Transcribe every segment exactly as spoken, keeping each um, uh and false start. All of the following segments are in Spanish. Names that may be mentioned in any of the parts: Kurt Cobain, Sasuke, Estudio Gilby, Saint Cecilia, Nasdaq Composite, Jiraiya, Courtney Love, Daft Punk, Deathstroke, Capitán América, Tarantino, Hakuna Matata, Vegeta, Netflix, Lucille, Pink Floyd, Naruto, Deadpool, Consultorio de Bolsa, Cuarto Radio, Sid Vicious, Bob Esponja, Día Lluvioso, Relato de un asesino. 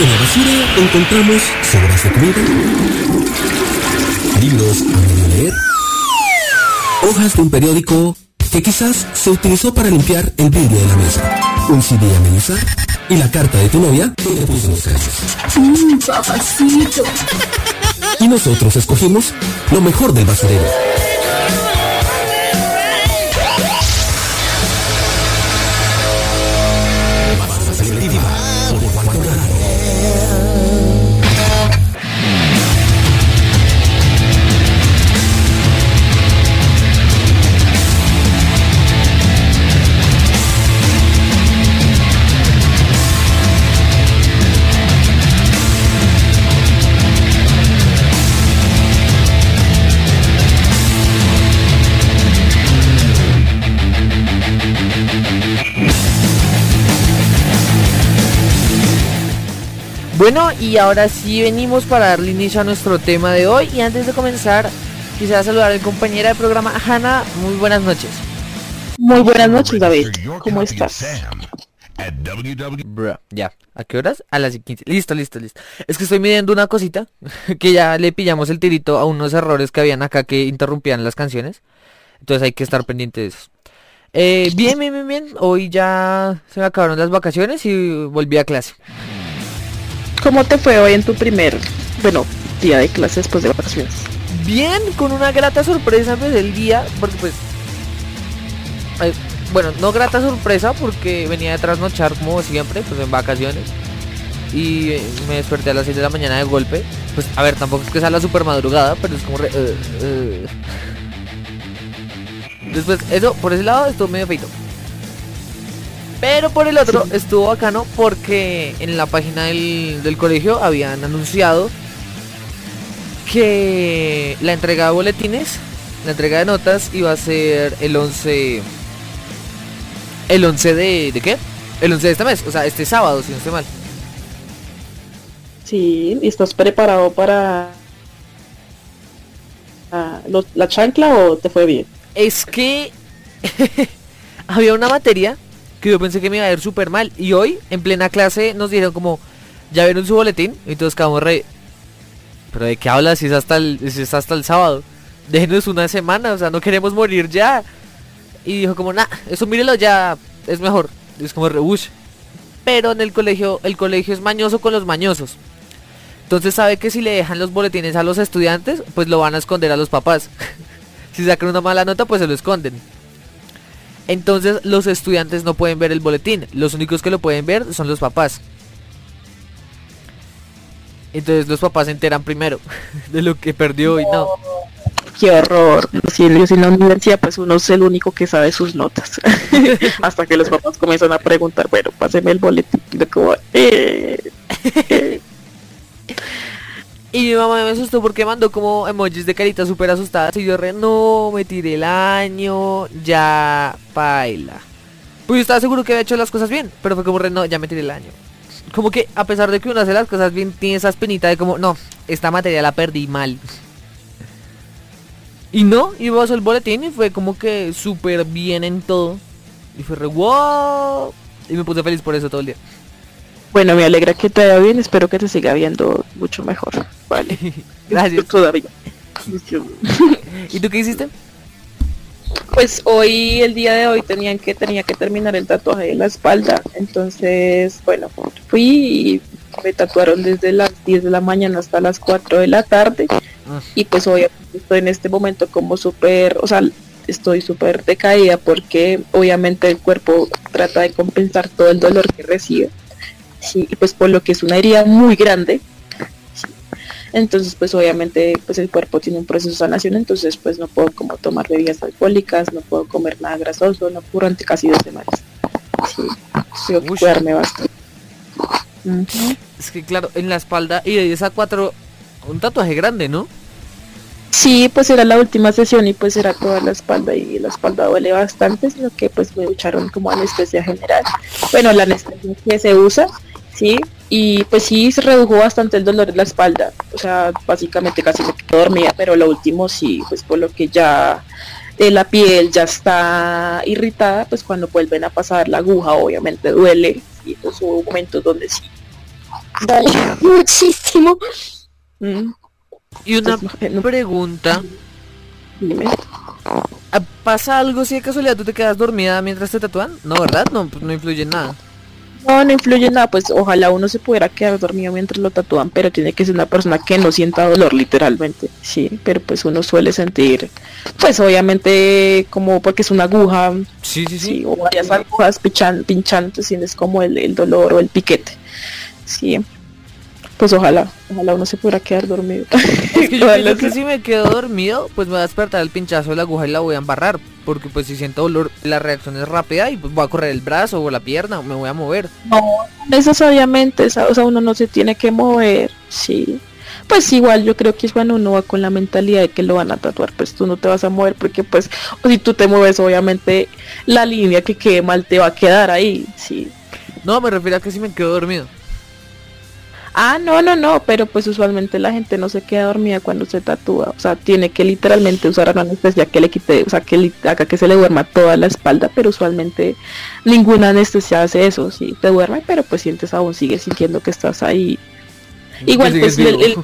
En la basura encontramos sobras de comida, libros a medio leer, hojas de un periódico que quizás se utilizó para limpiar el vidrio de la mesa, un C D a amenizar y la carta de tu novia que te puso los cachos. ¡Mmm, papacito! Y nosotros escogimos lo mejor del basurero. Bueno, y ahora sí venimos para darle inicio a nuestro tema de hoy. Y antes de comenzar, quisiera saludar a mi compañera del programa, Hanna. Muy buenas noches. Muy buenas noches, David. ¿Cómo estás? Bro, ya. ¿A qué horas? A las quince. Listo, listo, listo. Es que estoy midiendo una cosita, que ya le pillamos el tirito a unos errores que habían acá que interrumpían las canciones. Entonces hay que estar pendiente de eso. Eh, bien, bien, bien, bien. Hoy ya se me acabaron las vacaciones y volví a clase. ¿Cómo te fue hoy en tu primer, bueno, día de clase después de vacaciones? Bien, con una grata sorpresa empecé el día, porque pues, eh, bueno, no grata sorpresa porque venía de trasnochar como siempre, pues en vacaciones. Y eh, me desperté a las seis de la mañana de golpe. Pues a ver, tampoco es que sea la super madrugada, pero es como re, eh, eh. Después, eso, por ese lado estuvo medio feito. Pero por el otro estuvo bacano porque en la página del, del colegio habían anunciado que la entrega de boletines, la entrega de notas iba a ser el once... ¿El once de, de qué? El once de este mes, o sea, este sábado, si no estoy mal. Sí, ¿y estás preparado para ah, lo, la chancla o te fue bien? Es que había una materia que yo pensé que me iba a ir súper mal. Y hoy, en plena clase, nos dijeron como, ya vieron su boletín. Y todos quedamos re, ¿pero de qué hablas si es hasta el, si es hasta el sábado? Déjenos una semana, o sea, no queremos morir ya. Y dijo como, nah, eso mírelo ya, es mejor. Y es como re, ush. Pero en el colegio, el colegio es mañoso con los mañosos. Entonces sabe que si le dejan los boletines a los estudiantes, pues lo van a esconder a los papás. Si sacan una mala nota, pues se lo esconden. Entonces los estudiantes no pueden ver el boletín. Los únicos que lo pueden ver son los papás. Entonces los papás se enteran primero de lo que perdió y no. ¡Qué horror! Si en la universidad pues uno es el único que sabe sus notas. Hasta que los papás comienzan a preguntar, bueno, páseme el boletín. Como, eh, eh. Y mi mamá me asustó porque mandó como emojis de caritas súper asustadas. Y yo re, no, me tiré el año, ya, paila. Pues yo estaba seguro que había hecho las cosas bien, pero fue como re, no, ya me tiré el año. Como que a pesar de que uno hace las cosas bien, tiene esa espinita de como, no, esta materia la perdí mal. Y no, y pasó el boletín y fue como que súper bien en todo. Y fue re, wow. Y me puse feliz por eso todo el día. Bueno, me alegra que te vaya bien, espero que te siga viendo mucho mejor. Vale. Gracias. Todavía. ¿Y tú qué hiciste? Pues hoy, el día de hoy, tenían que, tenía que terminar el tatuaje de la espalda. Entonces, bueno, fui y me tatuaron desde las diez de la mañana hasta las cuatro de la tarde. Ah. Y pues obviamente estoy en este momento como súper, o sea, estoy súper decaída porque obviamente el cuerpo trata de compensar todo el dolor que recibe. Sí, y pues por lo que es una herida muy grande, sí. Entonces pues obviamente pues el cuerpo tiene un proceso de sanación, entonces pues no puedo como tomar bebidas alcohólicas, no puedo comer nada grasoso, no durante casi dos semanas. Sí, tengo que cuidarme bastante. Uh-huh. Es que claro, en la espalda y de diez a cuatro, un tatuaje grande, ¿no? Sí, pues era la última sesión y pues era toda la espalda y la espalda duele bastante, sino que pues me echaron como anestesia general. Bueno, la anestesia que se usa, sí, y pues sí se redujo bastante el dolor en la espalda, o sea, básicamente casi me quedé dormida, pero lo último sí, pues por lo que ya de la piel ya está irritada, pues cuando vuelven a pasar la aguja obviamente duele, y entonces hubo momentos donde sí dolió muchísimo. Y una pregunta. Dime. ¿Pasa algo si de casualidad tú te quedas dormida mientras te tatúan? No, ¿verdad? No, pues no influye en nada. No, no influye en nada, pues ojalá uno se pudiera quedar dormido mientras lo tatúan, pero tiene que ser una persona que no sienta dolor, literalmente, sí, pero pues uno suele sentir, pues obviamente, como porque es una aguja, sí, sí, sí, sí, o varias agujas pinchan, pinchando, sientes como el, el dolor o el piquete, sí, pues ojalá, ojalá uno se pudiera quedar dormido. Es que yo creo que si me quedo dormido, pues me va a despertar el pinchazo de la aguja y la voy a embarrar, porque pues si siento dolor la reacción es rápida y pues voy a correr el brazo o la pierna o me voy a mover. No, necesariamente, ¿sabes? O sea, uno no se tiene que mover, sí. Pues igual yo creo que cuando uno va con la mentalidad de que lo van a tatuar, pues tú no te vas a mover, porque pues si tú te mueves obviamente la línea que quede mal te va a quedar ahí, sí. No, me refiero a que si me quedo dormido. Ah, no, no, no, pero pues usualmente la gente no se queda dormida cuando se tatúa, o sea, tiene que literalmente usar una anestesia que le quite, o sea, que le, acá que se le duerma toda la espalda, pero usualmente ninguna anestesia hace eso, sí, te duerme, pero pues sientes aún, sigues sintiendo que estás ahí. Igual pues el, el,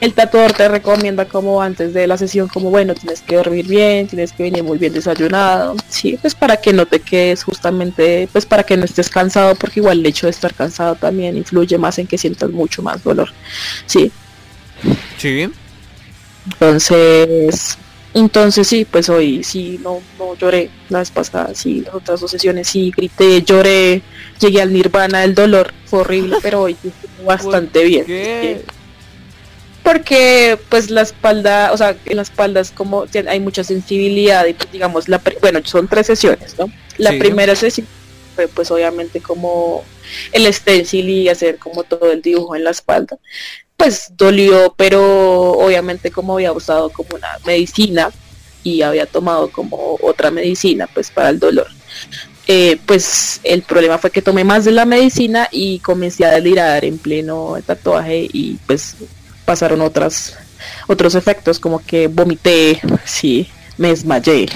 el tatuador te recomienda como antes de la sesión, como bueno, tienes que dormir bien, tienes que venir muy bien desayunado, sí, pues para que no te quedes justamente, pues para que no estés cansado, porque igual el hecho de estar cansado también influye más en que sientas mucho más dolor, sí. Sí. Entonces, entonces sí, pues hoy sí, no, no lloré la vez pasada, sí, las otras dos sesiones sí, grité, lloré, llegué al nirvana del dolor, fue horrible, pero hoy bastante bien. ¿Qué? ¿Sí? Porque pues la espalda, o sea, en la espalda es como, hay mucha sensibilidad y pues digamos, la pre- bueno, son tres sesiones, ¿no? La sí. primera sesión fue pues obviamente como el stencil y hacer como todo el dibujo en la espalda, pues dolió, pero obviamente como había usado como una medicina y había tomado como otra medicina pues para el dolor. Eh, pues el problema fue que tomé más de la medicina y comencé a delirar en pleno tatuaje y pues pasaron otras otros efectos, como que vomité, sí, me desmayé,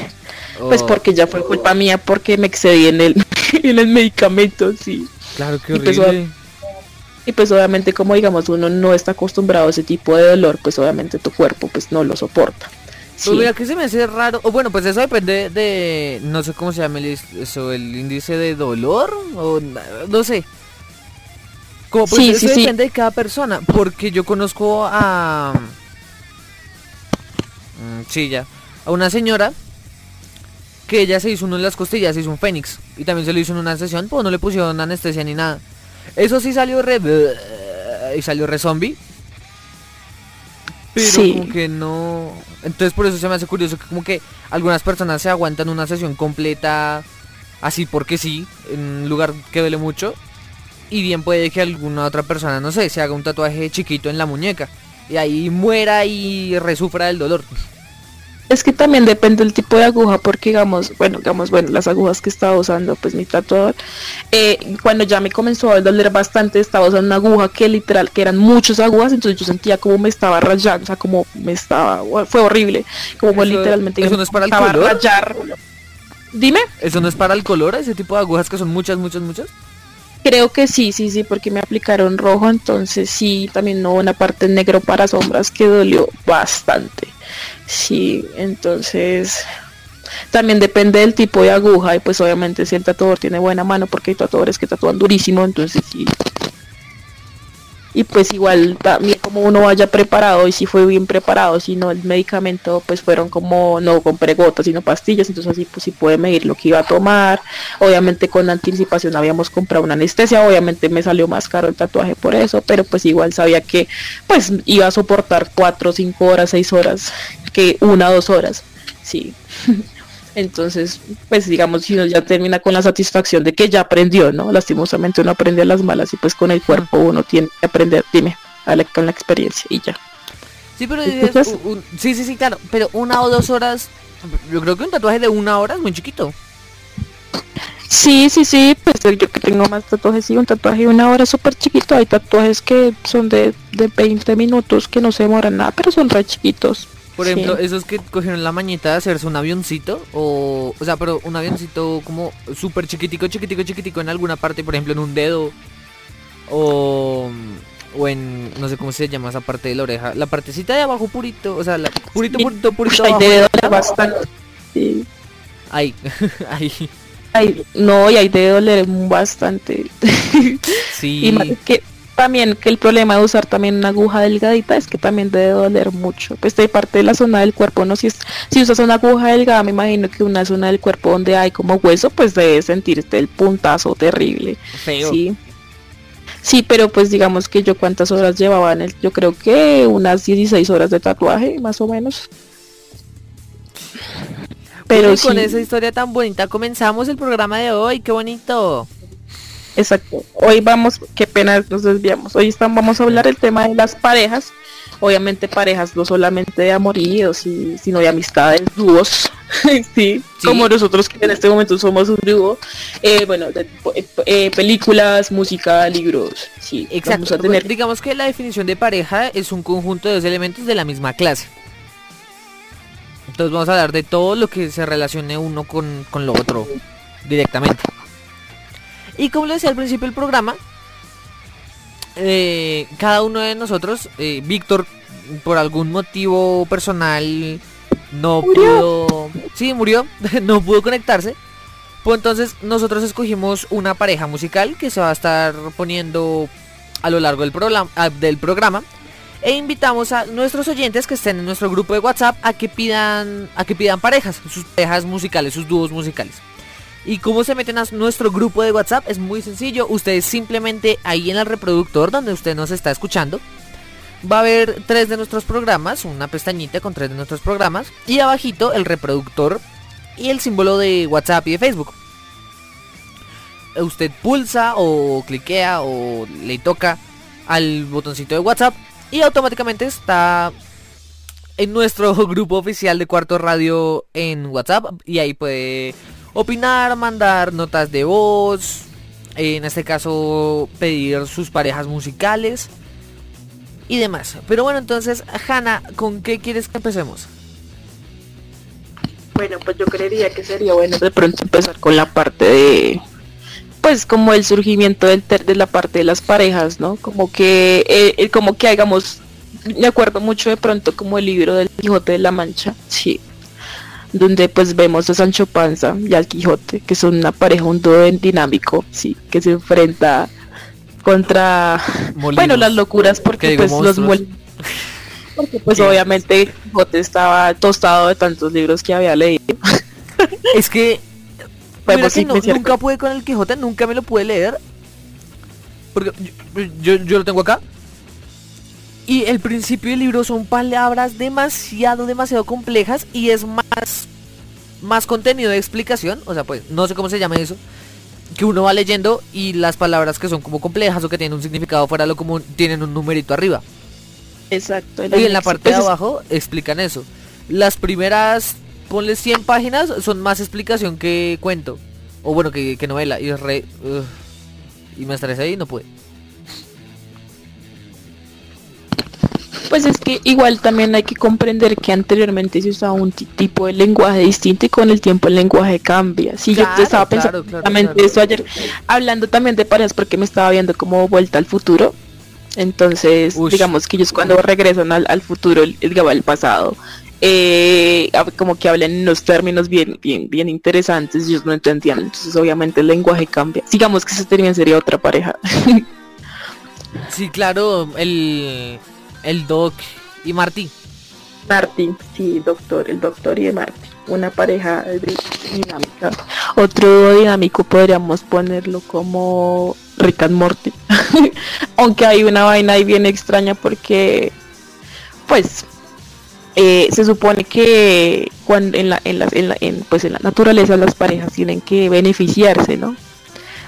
oh, pues porque ya fue culpa oh. mía, porque me excedí en el en el medicamento, sí. Claro, que horrible. Y pues, y pues obviamente como digamos uno no está acostumbrado a ese tipo de dolor, pues obviamente tu cuerpo pues no lo soporta. Sí. Pues mira, que se me hace raro, o bueno, pues eso depende de, no sé cómo se llama el, eso, el índice de dolor, o no sé. Como, pues sí, eso sí, depende sí. de cada persona, porque yo conozco a... Sí, ya. A una señora que ella se hizo uno en las costillas, se hizo un fénix. Y también se lo hizo en una sesión, pues no le pusieron anestesia ni nada. Eso sí salió re... Y salió re zombie. Pero sí, como que no... Entonces por eso se me hace curioso que como que algunas personas se aguantan una sesión completa así porque sí, en un lugar que duele mucho. Y bien puede que alguna otra persona, no sé, se haga un tatuaje chiquito en la muñeca y ahí muera y resufra del dolor. Es que también depende del tipo de aguja, porque digamos, bueno, digamos, bueno, las agujas que estaba usando pues mi tatuador, eh, cuando ya me comenzó a doler bastante, estaba usando una aguja que literal, que eran muchas agujas, entonces yo sentía como me estaba rayando, o sea, como me estaba, fue horrible, como eso, literalmente eso no es para el color. Rayar. Dime. ¿Eso no es para el color, ese tipo de agujas que son muchas, muchas, muchas? Creo que sí, sí, sí, porque me aplicaron rojo, entonces sí, también no, una parte negro para sombras que dolió bastante. Sí, entonces también depende del tipo de aguja y pues obviamente si el tatuador tiene buena mano, porque hay tatuadores que tatúan durísimo, entonces sí. Y pues igual también como uno vaya preparado, y si fue bien preparado, si no el medicamento, pues fueron como, no compré gotas, sino pastillas, entonces así pues sí pude medir lo que iba a tomar, obviamente con anticipación habíamos comprado una anestesia, obviamente me salió más caro el tatuaje por eso, pero pues igual sabía que pues iba a soportar cuatro, cinco horas, seis horas, que una, dos horas, sí. Entonces, pues digamos, si uno ya termina con la satisfacción de que ya aprendió, ¿no? Lastimosamente uno aprende a las malas y pues con el cuerpo uno tiene que aprender, dime, a la, con la experiencia y ya. Sí, pero dices, un, un, sí, sí, sí, claro, pero una o dos horas, yo creo que un tatuaje de una hora es muy chiquito. Sí, sí, sí, pues yo que tengo más tatuajes, sí, un tatuaje de una hora súper chiquito, hay tatuajes que son de, de veinte minutos que no se demoran nada, pero son re chiquitos. Por ejemplo, sí, esos que cogieron la mañita de hacerse un avioncito, o, o sea, pero un avioncito como súper chiquitico, chiquitico, chiquitico en alguna parte, por ejemplo en un dedo, o o en, no sé cómo se llama esa parte de la oreja, la partecita de abajo purito, o sea, la, purito, purito, purito, purito, hay dedos bastante, sí. Ay, ay. Ay, no, y hay de doler bastante. Sí. Y más que también que el problema de usar también una aguja delgadita es que también debe doler mucho. Pues de parte de la zona del cuerpo, no, si es, si usas una aguja delgada, me imagino que una zona del cuerpo donde hay como hueso, pues debes sentirte el puntazo terrible. Feo. Sí. Sí, pero pues digamos que yo cuántas horas llevaba en el, yo creo que unas dieciséis horas de tatuaje, más o menos. Pero y con sí. esa historia tan bonita comenzamos el programa de hoy, qué bonito. Exacto, hoy vamos, qué pena nos desviamos, hoy estamos, vamos a hablar el tema de las parejas, obviamente parejas no solamente de amoríos, y, sino de amistades, dúos, sí, sí, como nosotros que en este momento somos un dúo, eh, bueno, de, eh, películas, música, libros, sí. Exacto, vamos a tener... digamos que la definición de pareja es un conjunto de dos elementos de la misma clase. Entonces vamos a hablar de todo lo que se relacione uno con, con lo otro directamente. Y como lo decía al principio del programa, eh, cada uno de nosotros, eh, Víctor por algún motivo personal no murió. pudo... Sí, murió, no pudo conectarse. Pues entonces nosotros escogimos una pareja musical que se va a estar poniendo a lo largo del, programa, del programa. E invitamos a nuestros oyentes que estén en nuestro grupo de WhatsApp a que pidan a que pidan parejas, sus parejas musicales, sus dúos musicales. ¿Y cómo se meten a nuestro grupo de WhatsApp? Es muy sencillo, ustedes simplemente ahí en el reproductor donde usted nos está escuchando, va a haber tres de nuestros programas, una pestañita con tres de nuestros programas, y abajito el reproductor y el símbolo de WhatsApp y de Facebook. Usted pulsa o cliquea o le toca al botoncito de WhatsApp y automáticamente está en nuestro grupo oficial de Cuarto Radio en WhatsApp. Y ahí puede opinar, mandar notas de voz, en este caso pedir sus parejas musicales y demás. Pero bueno, entonces, Hanna, ¿con qué quieres que empecemos? Bueno, pues yo creería que sería bueno de pronto empezar con la parte de... pues como el surgimiento del ter- de la parte de las parejas, ¿no? Como que, eh, como que digamos, me acuerdo mucho de pronto como el libro del Quijote de la Mancha, sí, donde pues vemos a Sancho Panza y al Quijote, que son una pareja, un dúo dinámico, sí, que se enfrenta contra, molinos, bueno, las locuras, porque digo, pues monstruos. los mol- porque pues ¿Qué? obviamente el Quijote estaba tostado de tantos libros que había leído. Es que... Mira que no, nunca pude con el Quijote, nunca me lo pude leer. Porque yo, yo, yo lo tengo acá. Y el principio del libro son palabras demasiado, demasiado complejas. Y es más, más contenido de explicación. O sea, pues, no sé cómo se llama eso, que uno va leyendo y las palabras que son como complejas o que tienen un significado fuera lo común tienen un numerito arriba. Exacto. Y en la parte de abajo explican eso. Las primeras... ponle cien páginas, son más explicación que cuento, o bueno, que, que novela, y re... Uh, y me estresé y no pude. Pues es que igual también hay que comprender que anteriormente se usaba un t- tipo de lenguaje distinto y con el tiempo el lenguaje cambia. Sí, claro, yo te estaba pensando claro, claro, claro. eso ayer, hablando también de parejas porque me estaba viendo como Vuelta al Futuro. Entonces, Ush. digamos que ellos cuando regresan al, al futuro, digamos al pasado, Eh, como que hablan unos términos bien, bien, bien interesantes, ellos no entendían, entonces obviamente el lenguaje cambia. Digamos que ese término sería otra pareja. Sí, claro, el, el Doc y Marty. Marty, sí, doctor, el doctor y el Marty, una pareja dinámica. Otro dinámico podríamos ponerlo como Rick and Morty, aunque hay una vaina ahí bien extraña porque, pues. Eh, se supone que cuando en la, en la, en la, en, pues en la naturaleza las parejas tienen que beneficiarse, ¿no?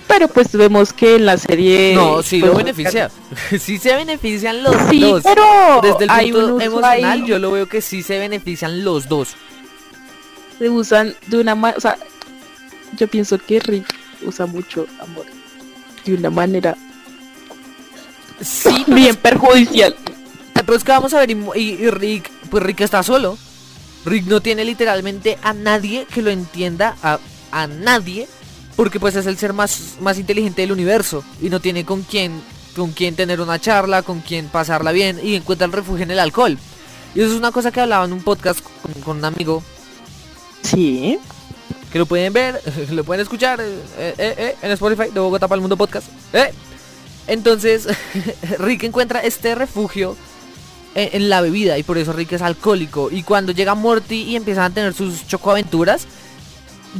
Pero pues vemos que en la serie no, sí pues, lo beneficia, que... sí se benefician los sí, dos. Pero desde el hay punto emocional ahí... yo lo veo que sí se benefician los dos. Se usan de una manera, o sea, yo pienso que Rick usa mucho amor de una manera sí, bien perjudicial. Pero es que vamos a ver, y, y Rick, pues Rick está solo. Rick no tiene literalmente a nadie que lo entienda, a, a nadie, porque pues es el ser más, más inteligente del universo y no tiene con quien con quien tener una charla, con quien pasarla bien, y encuentra el refugio en el alcohol. Y eso es una cosa que hablaba en un podcast con, con un amigo. Sí. Que lo pueden ver, lo pueden escuchar eh, eh, eh, en Spotify de Bogotá para el Mundo Podcast. Eh. Entonces, Rick encuentra este refugio en, en la bebida, y por eso Rick es alcohólico. Y cuando llega Morty y empiezan a tener sus chocoaventuras,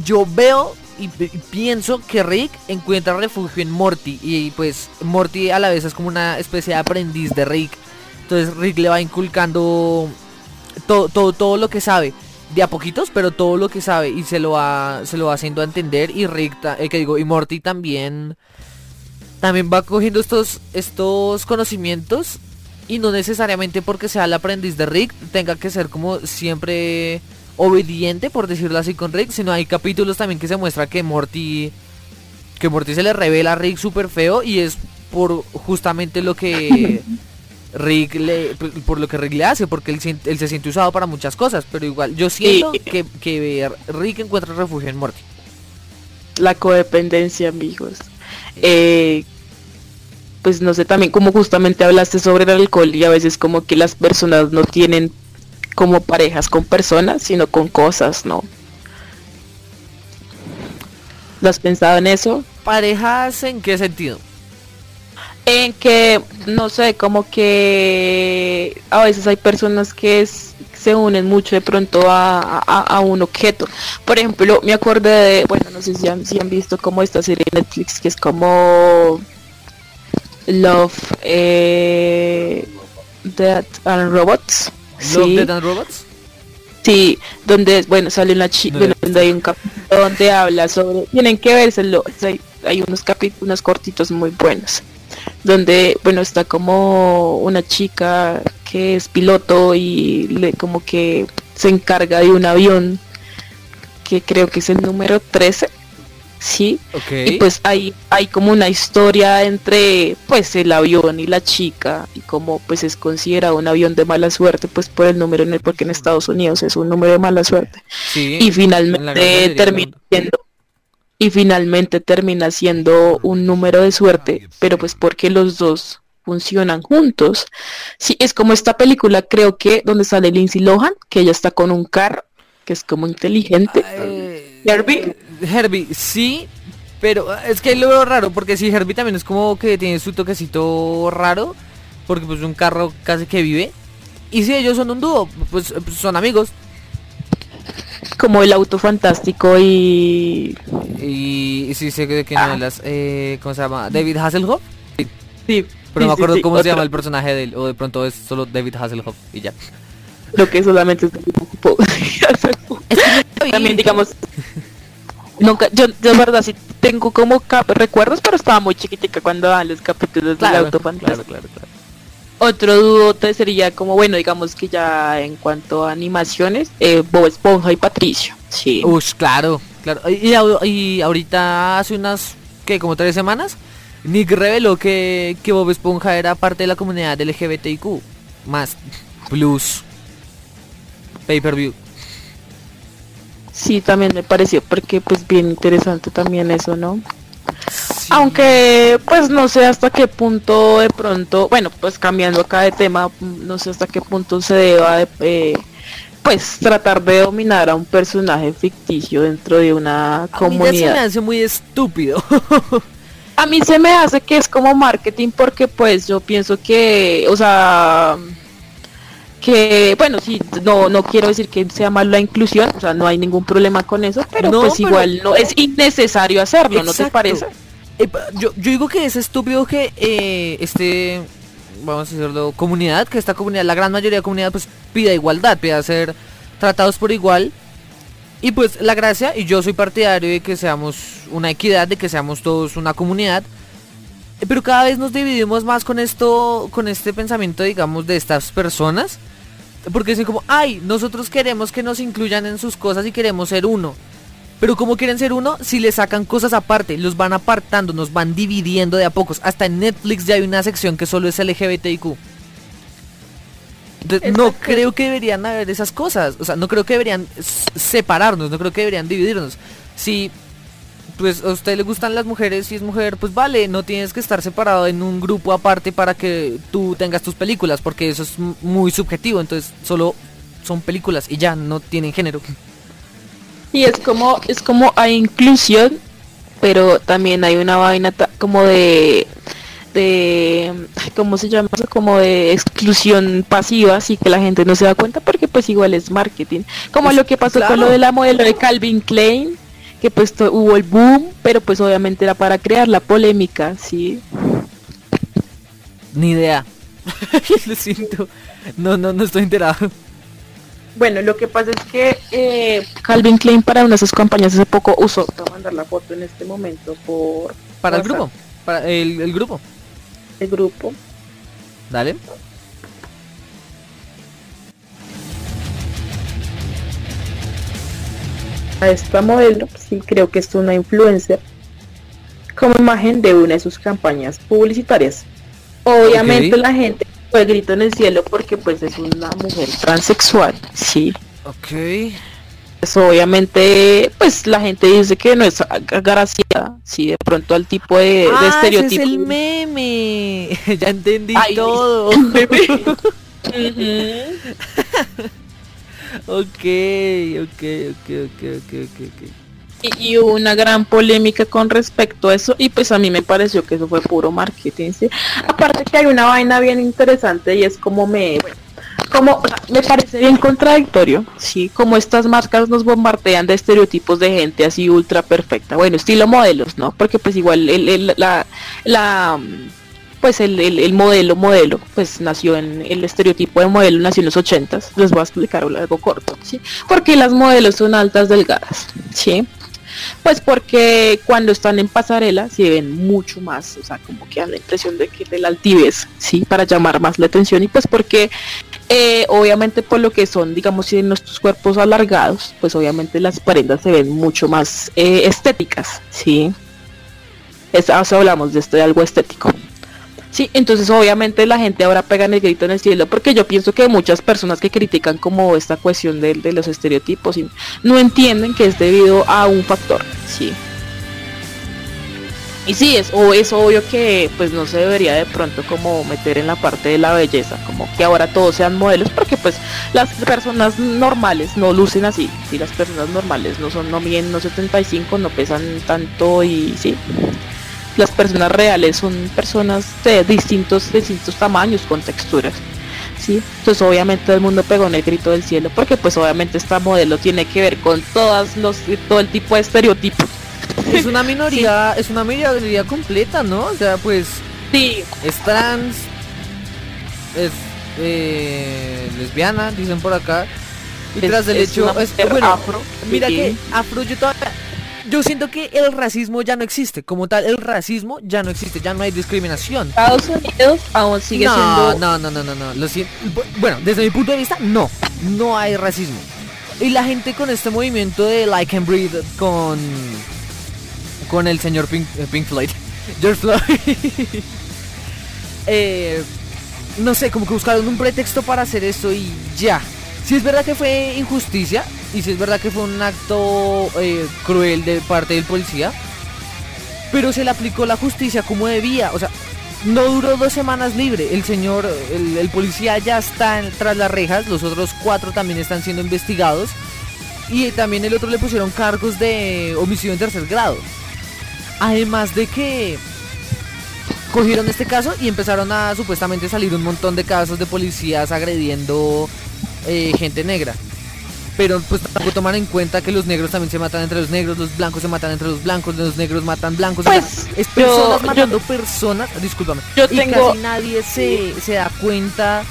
yo veo y, y pienso que Rick encuentra refugio en Morty. Y pues Morty a la vez es como una especie de aprendiz de Rick. Entonces Rick le va inculcando todo, todo, todo lo que sabe, de a poquitos, pero todo lo que sabe, y se lo va, se lo va haciendo a entender. Y Rick, eh, que digo, y Morty también También va cogiendo estos, estos conocimientos. Y no necesariamente porque sea el aprendiz de Rick tenga que ser como siempre obediente, por decirlo así, con Rick, sino hay capítulos también que se muestra que Morty Que Morty se le revela a Rick súper feo, y es por justamente lo que Rick le, por lo que Rick le hace, porque él, él se siente usado para muchas cosas. Pero igual, yo siento sí. que, que Rick encuentra refugio en Morty. La codependencia, amigos. Eh, pues no sé, también como justamente hablaste sobre el alcohol, y a veces como que las personas no tienen como parejas con personas, sino con cosas, ¿no? ¿Lo has pensado en eso? ¿Parejas en qué sentido? En que, no sé, como que a veces hay personas que es, se unen mucho de pronto a, a, a un objeto. Por ejemplo, me acuerdo de, bueno, no sé si han, si han visto como esta serie de Netflix que es como Love, eh, Death and Robots. ¿Love, sí. Death and Robots? Sí, donde, bueno, sale una chica, no, donde hay un capítulo donde habla sobre, tienen que vérselo, hay, hay unos capítulos, unos cortitos muy buenos, donde, bueno, está como una chica que es piloto y le, como que se encarga de un avión que creo que es el número trece, ¿sí? Okay. Y pues hay, hay como una historia entre, pues, el avión y la chica, y como pues es considerado un avión de mala suerte, pues por el número en el, porque en Estados Unidos es un número de mala suerte, sí, y finalmente termina siendo Y finalmente termina siendo un número de suerte, pero pues porque los dos funcionan juntos. Sí, es como esta película, creo que, donde sale Lindsay Lohan, que ella está con un carro, que es como inteligente. Eh, Herbie. Herbie, sí, pero es que lo veo raro, porque sí, Herbie también es como que tiene su toquecito raro, porque pues un carro casi que vive. Y si ellos son un dúo, pues, pues son amigos. Como el auto fantástico y... Y, y sí sé de qué novelas, eh, ¿cómo se llama? ¿David Hasselhoff? Sí, sí. Pero sí, no me acuerdo sí, cómo sí. se Otro. llama el personaje de él, o de pronto es solo David Hasselhoff y ya. Lo que solamente es David También digamos... Nunca, yo de verdad sí tengo como cap- recuerdos, pero estaba muy chiquitica cuando daban los capítulos, claro, del auto fantástico. Claro, claro, claro. Otro dúo sería como, bueno, digamos que ya en cuanto a animaciones, eh, Bob Esponja y Patricio, sí. Uy, claro, claro. Y, y ahorita hace unas, ¿qué? Como tres semanas, Nick reveló que, que Bob Esponja era parte de la comunidad L G B T I Q, más plus, pay-per-view. Sí, también me pareció, porque pues bien interesante también eso, ¿no? Sí. Aunque pues no sé hasta qué punto de pronto, bueno, pues cambiando acá de tema, no sé hasta qué punto se deba de, eh, pues tratar de dominar a un personaje ficticio dentro de una comunidad. A mí se me hace muy estúpido. A mí se me hace que es como marketing, porque pues yo pienso que, o sea, que bueno, sí, no no quiero decir que sea malo la inclusión, o sea, no hay ningún problema con eso, pero no, pues pero igual no es innecesario hacerlo. Exacto. ¿No te parece? Eh, yo, yo digo que es estúpido que eh, este, vamos a decirlo, comunidad, que esta comunidad, la gran mayoría de comunidad, pues pida igualdad, pida ser tratados por igual. Y pues la gracia, y yo soy partidario de que seamos una equidad, de que seamos todos una comunidad, eh, pero cada vez nos dividimos más con esto, con este pensamiento, digamos, de estas personas, porque dicen como, ay, nosotros queremos que nos incluyan en sus cosas y queremos ser uno. Pero ¿cómo quieren ser uno? Si le sacan cosas aparte, los van apartando, nos van dividiendo de a pocos. Hasta en Netflix ya hay una sección que solo es L G B T I Q. Entonces, no creo que deberían haber esas cosas. O sea, no creo que deberían separarnos, no creo que deberían dividirnos. Si pues a usted le gustan las mujeres, si es mujer, pues vale, no tienes que estar separado en un grupo aparte para que tú tengas tus películas, porque eso es muy subjetivo, entonces solo son películas y ya, no tienen género. Y es como, es como hay inclusión, pero también hay una vaina ta- como de... de ¿cómo se llama eso? Como de exclusión pasiva, así que la gente no se da cuenta porque pues igual es marketing, como pues, lo que pasó, claro, con lo de la modelo de Calvin Klein, que pues to- hubo el boom, pero pues obviamente era para crear la polémica, sí. Ni idea. Lo siento, no, no, no estoy enterado. Bueno, lo que pasa es que eh, Calvin Klein para una de sus campañas hace poco usó, voy a mandar la foto en este momento por para WhatsApp. El grupo, para el, el grupo el grupo dale. A esta modelo, sí, creo que es una influencer, como imagen de una de sus campañas publicitarias. Obviamente, okay, la gente fue grito en el cielo porque pues es una mujer transexual, sí. Ok. Pues obviamente pues la gente dice que no es agraciada, sí, de pronto al tipo de, ah, de estereotipo. Ah, es el meme. Ya entendí. Ay, todo. Okay, okay, okay, okay, okay, okay. Y, y hubo una gran polémica con respecto a eso, y pues a mí me pareció que eso fue puro marketing, ¿sí? Aparte que hay una vaina bien interesante, y es como me, como me parece bien contradictorio, sí, como estas marcas nos bombardean de estereotipos de gente así ultra perfecta, bueno, estilo modelos, ¿no? Porque pues igual el, el, la, la pues el, el, el modelo modelo pues nació en el estereotipo de modelo, nació en los ochentas. Les voy a explicar algo corto, sí, porque las modelos son altas, delgadas, sí, pues porque cuando están en pasarela se ven mucho más, o sea, como que dan la impresión de que de la altivez, sí, para llamar más la atención, y pues porque eh, obviamente por lo que son, digamos, si en nuestros cuerpos alargados, pues obviamente las prendas se ven mucho más eh, estéticas, sí. Es, o sea, hablamos de esto de algo estético. Sí, entonces obviamente la gente ahora pega en el grito en el cielo, porque yo pienso que muchas personas que critican como esta cuestión de, de los estereotipos, ¿sí?, no entienden que es debido a un factor, sí. Y sí, es, o es obvio que pues no se debería de pronto como meter en la parte de la belleza, como que ahora todos sean modelos, porque pues las personas normales no lucen así, sí, las personas normales no son, no miden, no setenta y cinco, no pesan tanto, y sí. Las personas reales son personas de distintos, distintos tamaños, con texturas, ¿sí? Entonces obviamente el mundo pegó en el grito del cielo, porque pues obviamente esta modelo tiene que ver con todas los, todo el tipo de estereotipos. Es una minoría, sí, es una minoría completa, ¿no? O sea, pues sí, es trans, es eh, lesbiana, dicen por acá. Y es, tras el hecho, es, bueno, afro, mira, sí, que afro yo todavía... Yo siento que el racismo ya no existe, como tal, el racismo ya no existe, ya no hay discriminación. Estados Unidos aún sigue no, siendo... No, no, no, no, no, lo siento. Bueno, desde mi punto de vista, no, no hay racismo. Y la gente con este movimiento de Like and Breathe con... con el señor Pink, Pink Floyd, George Floyd. eh, no sé, como que buscaron un pretexto para hacer eso y ya. Si es verdad que fue injusticia, y si es verdad que fue un acto eh, cruel de parte del policía, pero se le aplicó la justicia como debía. O sea, no duró dos semanas libre. El señor, el, el policía ya está en, tras las rejas, los otros cuatro también están siendo investigados, y también el otro le pusieron cargos de homicidio en tercer grado. Además de que cogieron este caso y empezaron a supuestamente salir un montón de casos de policías agrediendo... Eh, gente negra, pero pues tampoco toman en cuenta que los negros también se matan entre los negros, los blancos se matan entre los blancos, los negros matan blancos, pues, o sea, es personas yo, matando yo, personas, discúlpame, yo y tengo... casi nadie se, se da cuenta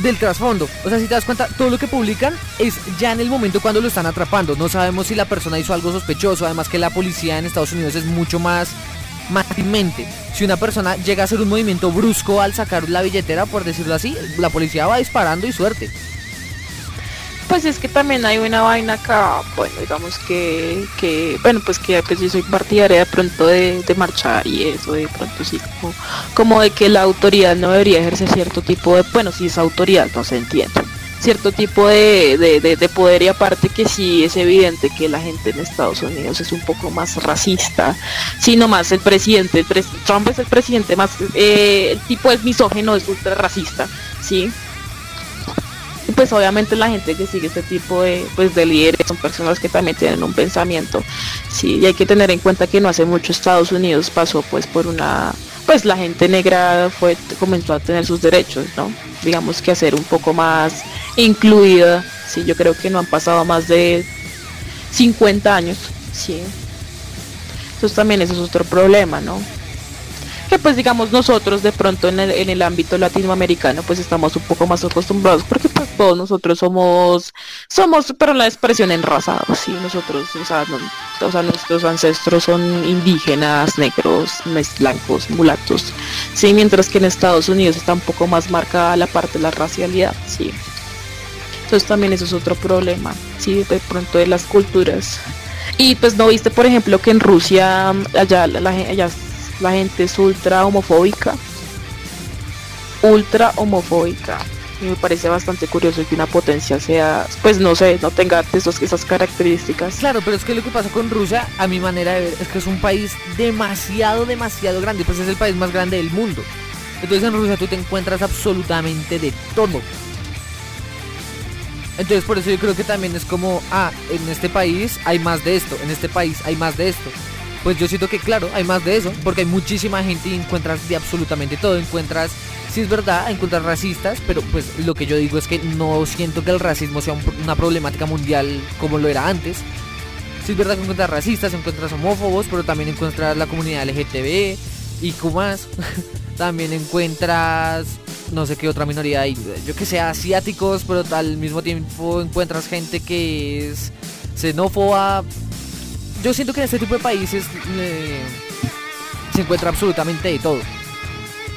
del trasfondo. O sea, si te das cuenta, todo lo que publican es ya en el momento cuando lo están atrapando, no sabemos si la persona hizo algo sospechoso. Además que la policía en Estados Unidos es mucho más fácilmente. Si una persona llega a hacer un movimiento brusco al sacar la billetera, por decirlo así, la policía va disparando y suerte. Pues es que también hay una vaina acá, bueno, digamos que, que bueno, pues que pues yo soy partidaria de pronto de, de marchar y eso, de pronto sí, como, como de que la autoridad no debería ejercer cierto tipo de, bueno, si es autoridad, no se entiende. cierto tipo de, de, de, de poder, y aparte que sí es evidente que la gente en Estados Unidos es un poco más racista, sino más el presidente, el pre- Trump es el presidente más, eh, el tipo es misógino, es ultra racista, ¿sí? Y pues obviamente la gente que sigue este tipo de, pues, de líderes son personas que también tienen un pensamiento, ¿sí? Y hay que tener en cuenta que no hace mucho Estados Unidos pasó pues por una... pues la gente negra fue, comenzó a tener sus derechos, ¿no? Digamos que a ser un poco más incluida, sí, yo creo que no han pasado más de cincuenta años, sí. Entonces también eso es otro problema, ¿no? Que pues digamos nosotros de pronto en el, en el ámbito latinoamericano pues estamos un poco más acostumbrados, porque pues todos nosotros somos, somos, pero la expresión enrazados, sí, nosotros, o sea, no, o sea, nuestros ancestros son indígenas, negros, blancos, mulatos, sí, mientras que en Estados Unidos está un poco más marcada la parte de la racialidad, sí. Entonces también eso es otro problema, sí, de pronto de las culturas. Y pues no viste, por ejemplo, que en Rusia, allá la allá la gente es ultra homofóbica, ultra homofóbica, y me parece bastante curioso que una potencia sea, pues no sé, no tenga esos, esas características. Claro, pero es que lo que pasa con Rusia, a mi manera de ver, es que es un país demasiado, demasiado grande, pues es el país más grande del mundo. Entonces en Rusia tú te encuentras absolutamente de todo. Entonces por eso yo creo que también es como, ah, en este país hay más de esto, en este país hay más de esto. Pues yo siento que claro, hay más de eso, porque hay muchísima gente y encuentras de absolutamente todo. Encuentras, si es verdad, encuentras racistas, pero pues lo que yo digo es que no siento que el racismo sea un, una problemática mundial como lo era antes. Si es verdad que encuentras racistas, encuentras homófobos, pero también encuentras la comunidad L G T B y más. También encuentras, no sé qué otra minoría hay, yo que sé, asiáticos, pero al mismo tiempo encuentras gente que es xenófoba. Yo siento que en este tipo de países eh, se encuentra absolutamente de todo.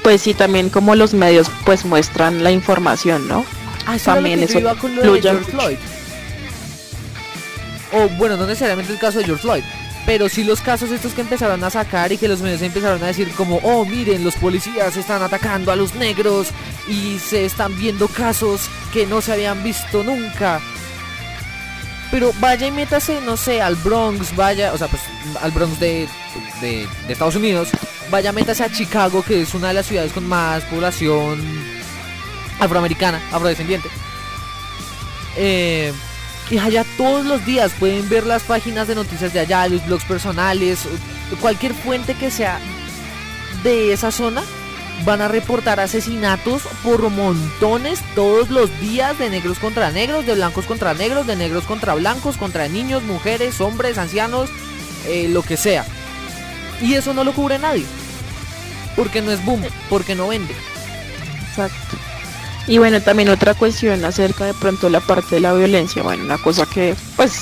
Pues sí, también como los medios pues muestran la información, ¿no? Ah, eso también era lo que eso iba con lo de George Floyd. O bueno, no necesariamente el caso de George Floyd, pero sí los casos estos que empezaron a sacar y que los medios empezaron a decir como, oh, miren, los policías están atacando a los negros y se están viendo casos que no se habían visto nunca. Pero vaya y métase, no sé, al Bronx, vaya, o sea, pues al Bronx de, de, de Estados Unidos, vaya, métase a Chicago, que es una de las ciudades con más población afroamericana, afrodescendiente. Eh, y allá todos los días pueden ver las páginas de noticias de allá, los blogs personales, cualquier fuente que sea de esa zona, van a reportar asesinatos por montones todos los días, de negros contra negros, de blancos contra negros, de negros contra blancos, contra niños, mujeres, hombres, ancianos, eh, lo que sea. Y eso no lo cubre nadie, porque no es boom, porque no vende. Exacto. Y bueno, también otra cuestión acerca de pronto la parte de la violencia. Bueno, una cosa que pues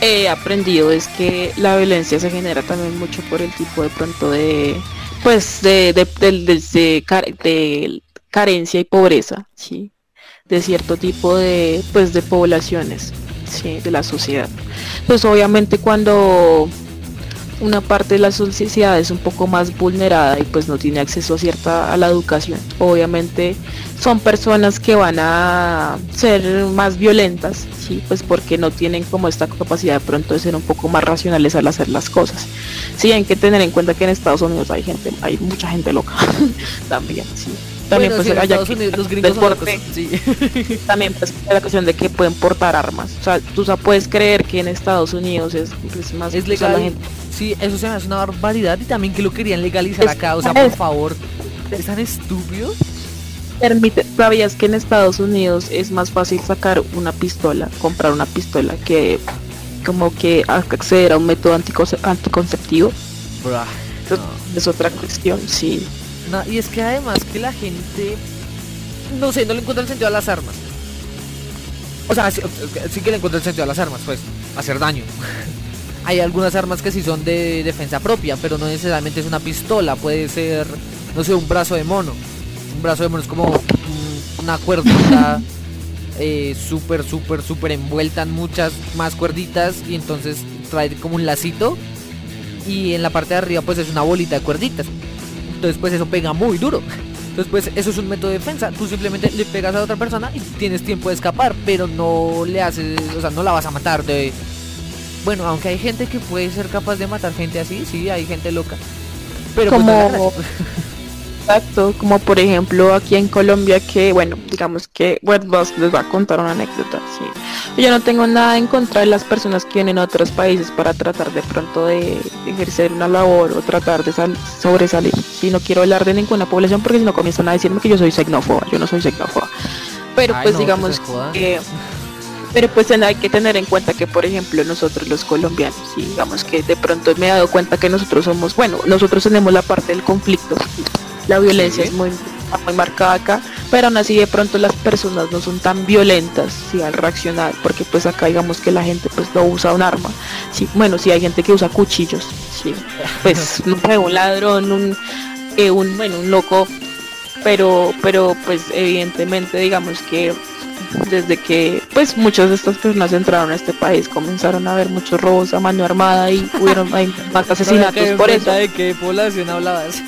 he aprendido es que la violencia se genera también mucho por el tipo de pronto de... pues de, de, de, de, de, de carencia y pobreza, sí, de cierto tipo de, pues de poblaciones, sí, de la sociedad. Pues obviamente cuando una parte de la sociedad es un poco más vulnerada y pues no tiene acceso a cierta, a la educación, obviamente son personas que van a ser más violentas, sí, pues porque no tienen como esta capacidad de pronto de ser un poco más racionales al hacer las cosas. Sí, hay que tener en cuenta que en Estados Unidos hay gente, hay mucha gente loca también, sí. También bueno, pues sí, allá que, Unidos, los gringos deporte, sí. También pues la cuestión de que pueden portar armas. O sea, tú o sea, puedes creer que en Estados Unidos es, es más es legal. O sea, la gente... Sí, eso se me hace una barbaridad, y también que lo querían legalizar es, acá, o sea, por favor, ¿están estúpidos? Permite, ¿sabías que en Estados Unidos es más fácil sacar una pistola, comprar una pistola, que como que acceder a un método anticonce- anticonceptivo? Bruh, eso, no. Es otra cuestión, sí. No, y es que además que la gente, no sé, no le encuentra el sentido a las armas. O sea, sí, sí que le encuentra el sentido a las armas, pues, hacer daño. Hay algunas armas que sí son de defensa propia, pero no necesariamente es una pistola, puede ser, no sé, un brazo de mono. Un brazo de mono es como una cuerdita eh, súper, súper, súper envuelta en muchas más cuerditas, y entonces trae como un lacito, y en la parte de arriba pues es una bolita de cuerditas. Entonces pues eso pega muy duro. Entonces pues eso es un método de defensa. Tú simplemente le pegas a otra persona y tienes tiempo de escapar, pero no le haces, o sea, no la vas a matar de... Bueno, aunque hay gente que puede ser capaz de matar gente así, sí, hay gente loca. Pero como... pues no Exacto, como por ejemplo aquí en Colombia que, bueno, digamos que Webboss les va a contar una anécdota, sí. Yo no tengo nada en contra de las personas que vienen a otros países para tratar de pronto de ejercer una labor o tratar de sal- sobresalir. Si no quiero hablar de ninguna población porque si no comienzan a decirme que yo soy xenófoba, yo no soy xenófoba. Pero Ay, pues no, digamos que... Eh, pero pues hay que tener en cuenta que por ejemplo nosotros los colombianos, y digamos que de pronto me he dado cuenta que nosotros somos, bueno, nosotros tenemos la parte del conflicto. La violencia sí, es muy, muy marcada acá, pero aún así de pronto las personas no son tan violentas, ¿sí?, al reaccionar, porque pues acá digamos que la gente pues no usa un arma, sí, bueno, sí hay gente que usa cuchillos, sí, pues no sé, un ladrón, un, eh, un, bueno, un loco, pero, pero pues evidentemente digamos que desde que pues muchas de estas personas entraron a este país comenzaron a haber muchos robos a mano armada y hubieron más asesinatos por eso. ¿De qué población hablabas?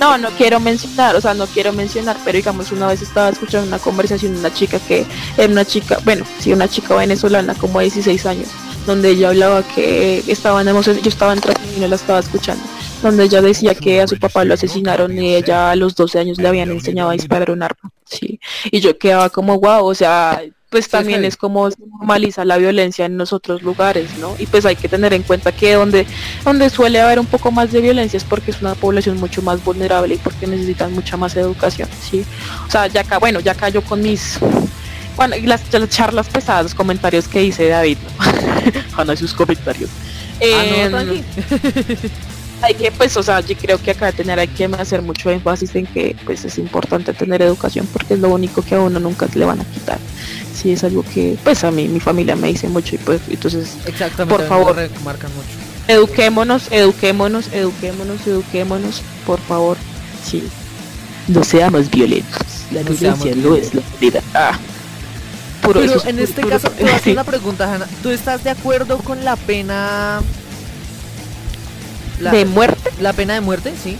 No, no quiero mencionar, o sea, no quiero mencionar, pero digamos, una vez estaba escuchando una conversación de una chica que era una chica, bueno, sí, una chica venezolana como de dieciséis años, donde ella hablaba que estaban, yo estaba en tránsito y no la estaba escuchando, donde ella decía que a su papá lo asesinaron y ella a los doce años le habían enseñado a disparar un arma, sí, y yo quedaba como guau, wow, o sea... pues también es como se normaliza la violencia en los otros lugares, ¿no? Y pues hay que tener en cuenta que donde donde suele haber un poco más de violencia es porque es una población mucho más vulnerable y porque necesitan mucha más educación, ¿sí? O sea, ya acá, bueno, ya acá yo con mis... Bueno, las, las charlas pesadas, los comentarios que dice David, ¿no? Hanna, sus comentarios. Eh, ah, no, tranqui. Hay que, pues, o sea, yo creo que acá tener, hay que hacer mucho énfasis en que, pues, es importante tener educación porque es lo único que a uno nunca le van a quitar. Sí, es algo que, pues, a mí, mi familia me dice mucho y, pues, entonces, por favor, marcan mucho. Eduquémonos, eduquémonos, eduquémonos, eduquémonos, por favor, sí. No seamos violentos, la violencia no es la vida. Ah. Puro Pero esos, en puro, este puro, caso, te voy a hacer una pregunta, Hanna. ¿Tú estás de acuerdo con la pena... La, ¿de muerte? La pena de muerte, sí.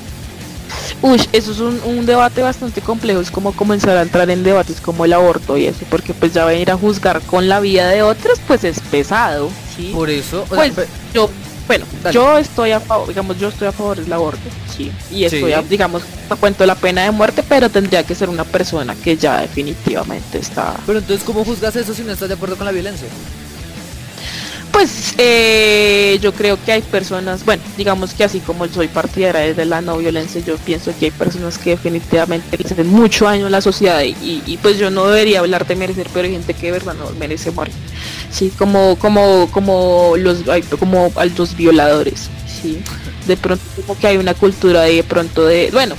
Uy, eso es un, un debate bastante complejo, es como comenzar a entrar en debates como el aborto y eso, porque pues ya venir a juzgar con la vida de otros, pues es pesado, sí. Por eso, o pues sea, yo, bueno, dale. yo estoy a favor, digamos, yo estoy a favor del aborto, sí, y estoy, sí. A, digamos, a cuento la pena de muerte, pero tendría que ser una persona que ya definitivamente está... Pero entonces, ¿cómo juzgas eso si no estás de acuerdo con la violencia? Pues eh, yo creo que hay personas, bueno, digamos que así como soy partidaria de la no violencia, yo pienso que hay personas que definitivamente le hacen mucho daño a la sociedad y, y, y pues yo no debería hablar de merecer, pero hay gente que de verdad no merece morir, sí, como como como los como a los violadores, sí, de pronto como que hay una cultura de, de pronto de, bueno,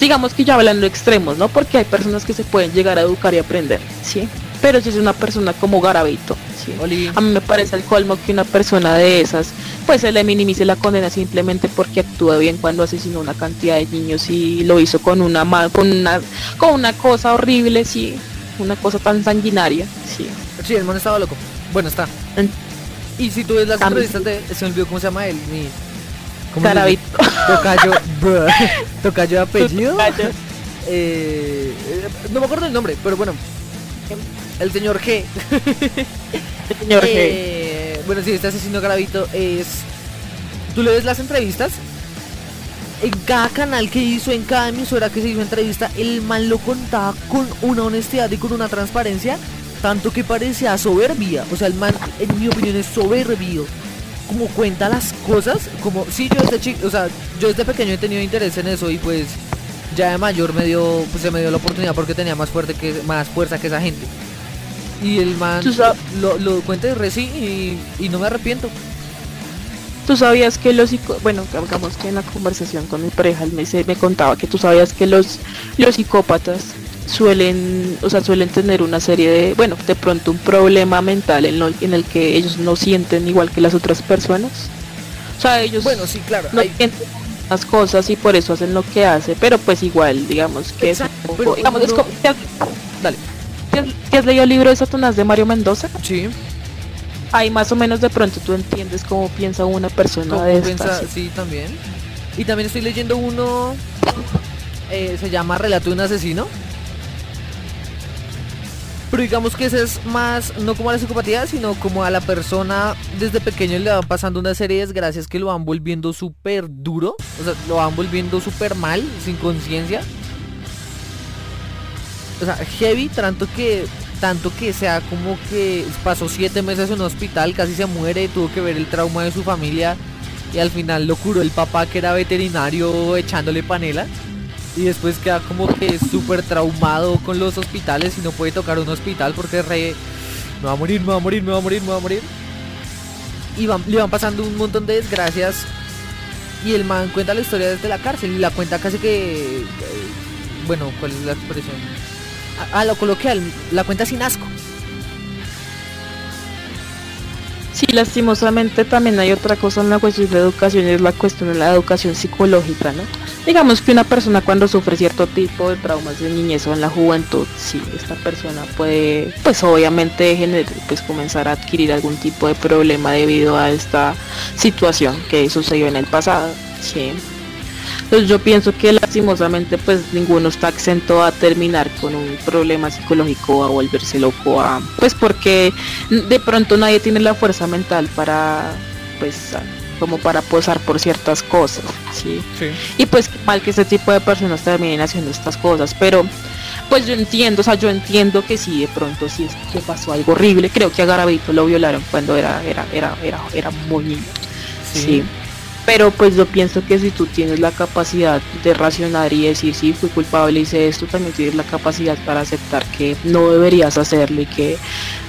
digamos que ya hablando extremos, ¿no? Porque hay personas que se pueden llegar a educar y aprender, sí. Pero si es una persona como Garavito, ¿sí? A mí me parece el colmo que una persona de esas pues se le minimice la condena simplemente porque actúa bien cuando asesinó una cantidad de niños y lo hizo con una con una con una cosa horrible, sí, una cosa tan sanguinaria, sí. Sí, el man estaba loco. Bueno, está. Y si tú ves las entrevistas de, se me olvidó cómo se llama él, ni Garavito. Tocayo, bro. Tocayo de apellido. Tocayo. Eh, no me acuerdo el nombre, pero bueno. El señor G. El señor eh, G. Bueno, sí, este asesino Garavito es... Tú le ves las entrevistas. En cada canal que hizo, en cada emisora que se hizo entrevista, el man lo contaba con una honestidad y con una transparencia, tanto que parecía soberbia. O sea, el man, en mi opinión, es soberbio. Como cuenta las cosas, como... Sí, yo desde chico, o sea, yo desde pequeño he tenido interés en eso y pues... Ya de mayor me dio, pues se me dio la oportunidad porque tenía más fuerte que más fuerza que esa gente. Y el man lo, lo cuenta de reci y, y no me arrepiento. Tú sabías que los psicópatas, bueno, digamos que en la conversación con mi pareja él me, me contaba que tú sabías que los, los psicópatas suelen, o sea, suelen tener una serie de, bueno, de pronto un problema mental en, lo, en el que ellos no sienten igual que las otras personas. O sea, ellos... Bueno, sí, claro. No hay... las cosas y por eso hacen lo que hace, pero pues igual digamos que exacto, es un poco, digamos, no... es como, ¿te has, dale. ¿Te has, ¿te has leído el libro de Satanás de Mario Mendoza? Sí. Ahí más o menos de pronto tú entiendes cómo piensa una persona de estas. Sí, también. Y también estoy leyendo uno eh, se llama Relato de un asesino. Pero digamos que ese es más, no como a la psicopatía, sino como a la persona desde pequeño le van pasando una serie de desgracias que lo van volviendo súper duro. O sea, lo van volviendo súper mal, sin conciencia. O sea, heavy, tanto que tanto que sea como que pasó siete meses en un hospital, casi se muere, tuvo que ver el trauma de su familia. Y al final lo curó el papá, que era veterinario, echándole panela. Y después queda como que súper traumado con los hospitales y no puede tocar un hospital porque es re... Me va a morir, me va a morir, me va a morir, me va a morir. Y van, le van pasando un montón de desgracias. Y el man cuenta la historia desde la cárcel. Y la cuenta casi que... Bueno, ¿cuál es la expresión? Ah, lo coloquial. La cuenta sin asco. Sí, lastimosamente también hay otra cosa en la cuestión de educación, y es la cuestión de la educación psicológica, ¿no? Digamos que una persona cuando sufre cierto tipo de traumas de niñez o en la juventud, sí, esta persona puede, pues obviamente, pues comenzar a adquirir algún tipo de problema debido a esta situación que sucedió en el pasado, sí. Entonces yo pienso que lastimosamente pues ninguno está exento a terminar con un problema psicológico, a volverse loco, a, pues porque de pronto nadie tiene la fuerza mental para, pues, como para posar por ciertas cosas, ¿sí? Sí. Y pues mal que este tipo de personas terminen haciendo estas cosas, pero pues yo entiendo, o sea, yo entiendo que sí, de pronto sí es que pasó algo horrible. Creo que a Garavito lo violaron cuando era, era, era, era, era muy niño, sí. ¿Sí? Pero pues yo pienso que si tú tienes la capacidad de racionar y decir sí, fui culpable, hice esto, también tienes la capacidad para aceptar que no deberías hacerlo y que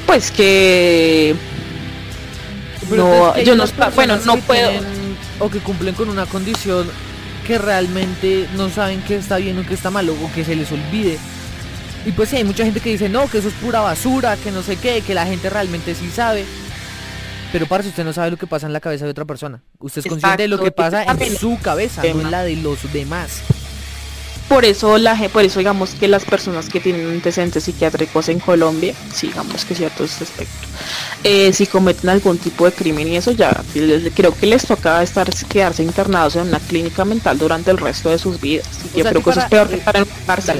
pues que no, que yo no, bueno, no puedo, tienen, o que cumplen con una condición que realmente no saben que está bien o que está mal, o que se les olvide. Y pues sí, hay mucha gente que dice no, que eso es pura basura, que no sé qué, que la gente realmente sí sabe. Pero parce, usted no sabe lo que pasa en la cabeza de otra persona. Usted es Exacto. consciente de lo que pasa en su cabeza, no en la de los demás. Por eso, la, por eso digamos que las personas que tienen antecedentes psiquiátricos en Colombia, sí, digamos que ciertos aspectos, eh, si cometen algún tipo de crimen y eso ya, les, creo que les toca estar, quedarse internados en una clínica mental durante el resto de sus vidas. Así que o sea, creo que, para, que eso es peor que estar en una cárcel.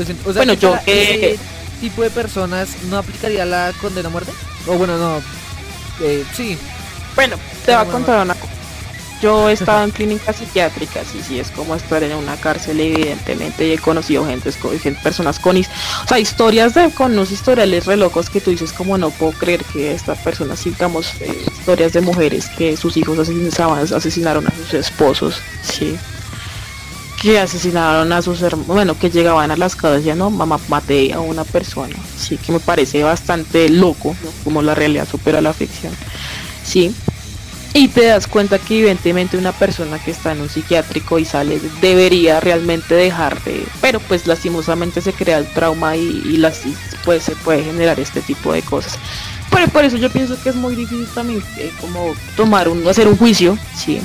O sea, bueno, que yo... ¿Qué eh, tipo de personas no aplicaría la condena a muerte? O oh, bueno, no... Eh, sí. Bueno, te voy a contar una cosa. Yo he estado en clínicas psiquiátricas y sí, es como estar en una cárcel, evidentemente, y he conocido gente, personas con, o sea, historias de, con unos historiales re locos que tú dices como no puedo creer que estas personas, digamos, eh, historias de mujeres que sus hijos asesinaban, asesinaron a sus esposos, sí, que asesinaron a sus hermanos, bueno, que llegaban a las casas ya no, mamá, maté a una persona, sí, que me parece bastante loco, ¿no? Como la realidad supera la ficción, sí, y te das cuenta que evidentemente una persona que está en un psiquiátrico y sale, debería realmente dejar de, pero pues lastimosamente se crea el trauma y, y las, pues se puede generar este tipo de cosas, pero por eso yo pienso que es muy difícil también, eh, como tomar un, hacer un juicio, sí,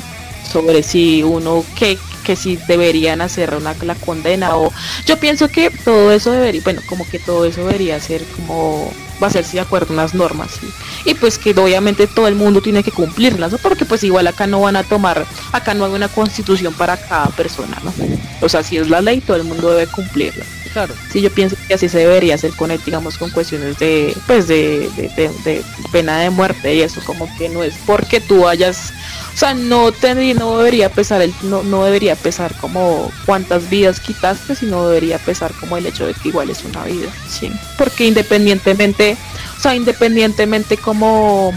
sobre si uno que que si deberían hacer una la condena, o yo pienso que todo eso debería, bueno, como que todo eso debería ser como va a ser si de acuerdo a unas normas, ¿sí? Y pues que obviamente todo el mundo tiene que cumplirlas, ¿no? Porque pues igual acá no van a tomar, acá no hay una constitución para cada persona, ¿no? O sea, si es la ley, todo el mundo debe cumplirla. Claro. Sí, yo pienso que así se debería hacer con, digamos, con cuestiones de, pues, de, de, de, de pena de muerte y eso, como que no es porque tú hayas, o sea, no te, no debería pesar el, no, no debería pesar como cuántas vidas quitaste, sino debería pesar como el hecho de que igual es una vida, sí, porque independientemente, o sea, independientemente como,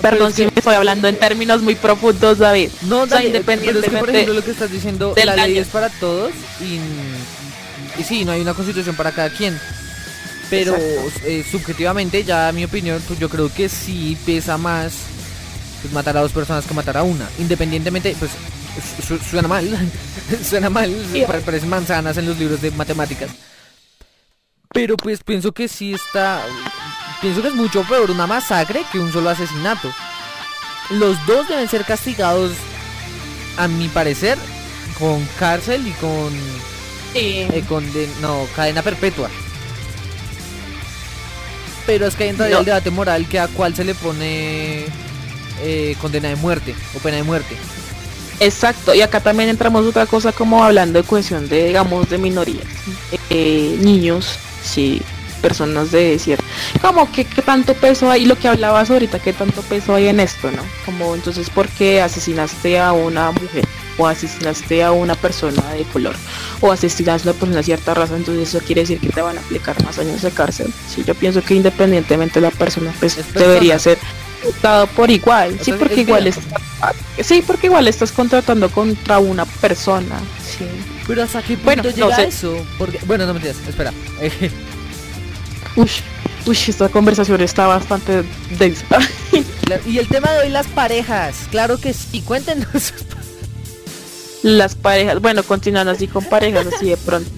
perdón, si sí me estoy hablando en términos muy profundos, David. No, David, o sea, independientemente, pero es que, por ejemplo, lo que estás diciendo, la ley es para todos y, y sí, no hay una constitución para cada quien. Pero eh, subjetivamente, ya mi opinión, pues yo creo que sí pesa más pues, matar a dos personas que matar a una. Independientemente, pues su, suena mal, suena mal, sí, parecen manzanas en los libros de matemáticas. Pero pues pienso que sí está... Pienso que es mucho peor una masacre que un solo asesinato. Los dos deben ser castigados, a mi parecer, con cárcel y con... Sí. Eh, con de, no, cadena perpetua. Pero es que entra no. el debate moral que a cuál se le pone eh, condena de muerte o pena de muerte. Exacto, y acá también entramos otra cosa como hablando de cuestión de, digamos, de minorías, eh, niños, sí, personas de cierta, como que qué tanto peso hay, lo que hablabas ahorita, qué tanto peso hay en esto, ¿no? Como entonces, ¿por qué asesinaste a una mujer? O asesinaste a una persona de color, o asesinaste a una persona de cierta raza, entonces eso quiere decir que te van a aplicar más años de cárcel. Sí, yo pienso que independientemente de la persona, pues persona. debería ser tratado por igual, entonces, sí, porque es igual estás, sí, porque igual estás contratando contra una persona, sí. Pero hasta qué punto bueno, llega no sé. eso, porque, bueno, no me entiendes, espera. Uy, uy, esta conversación está bastante densa. Y el tema de hoy, las parejas, claro que sí, cuéntenos. Las parejas, bueno, continuando así con parejas, así de pronto,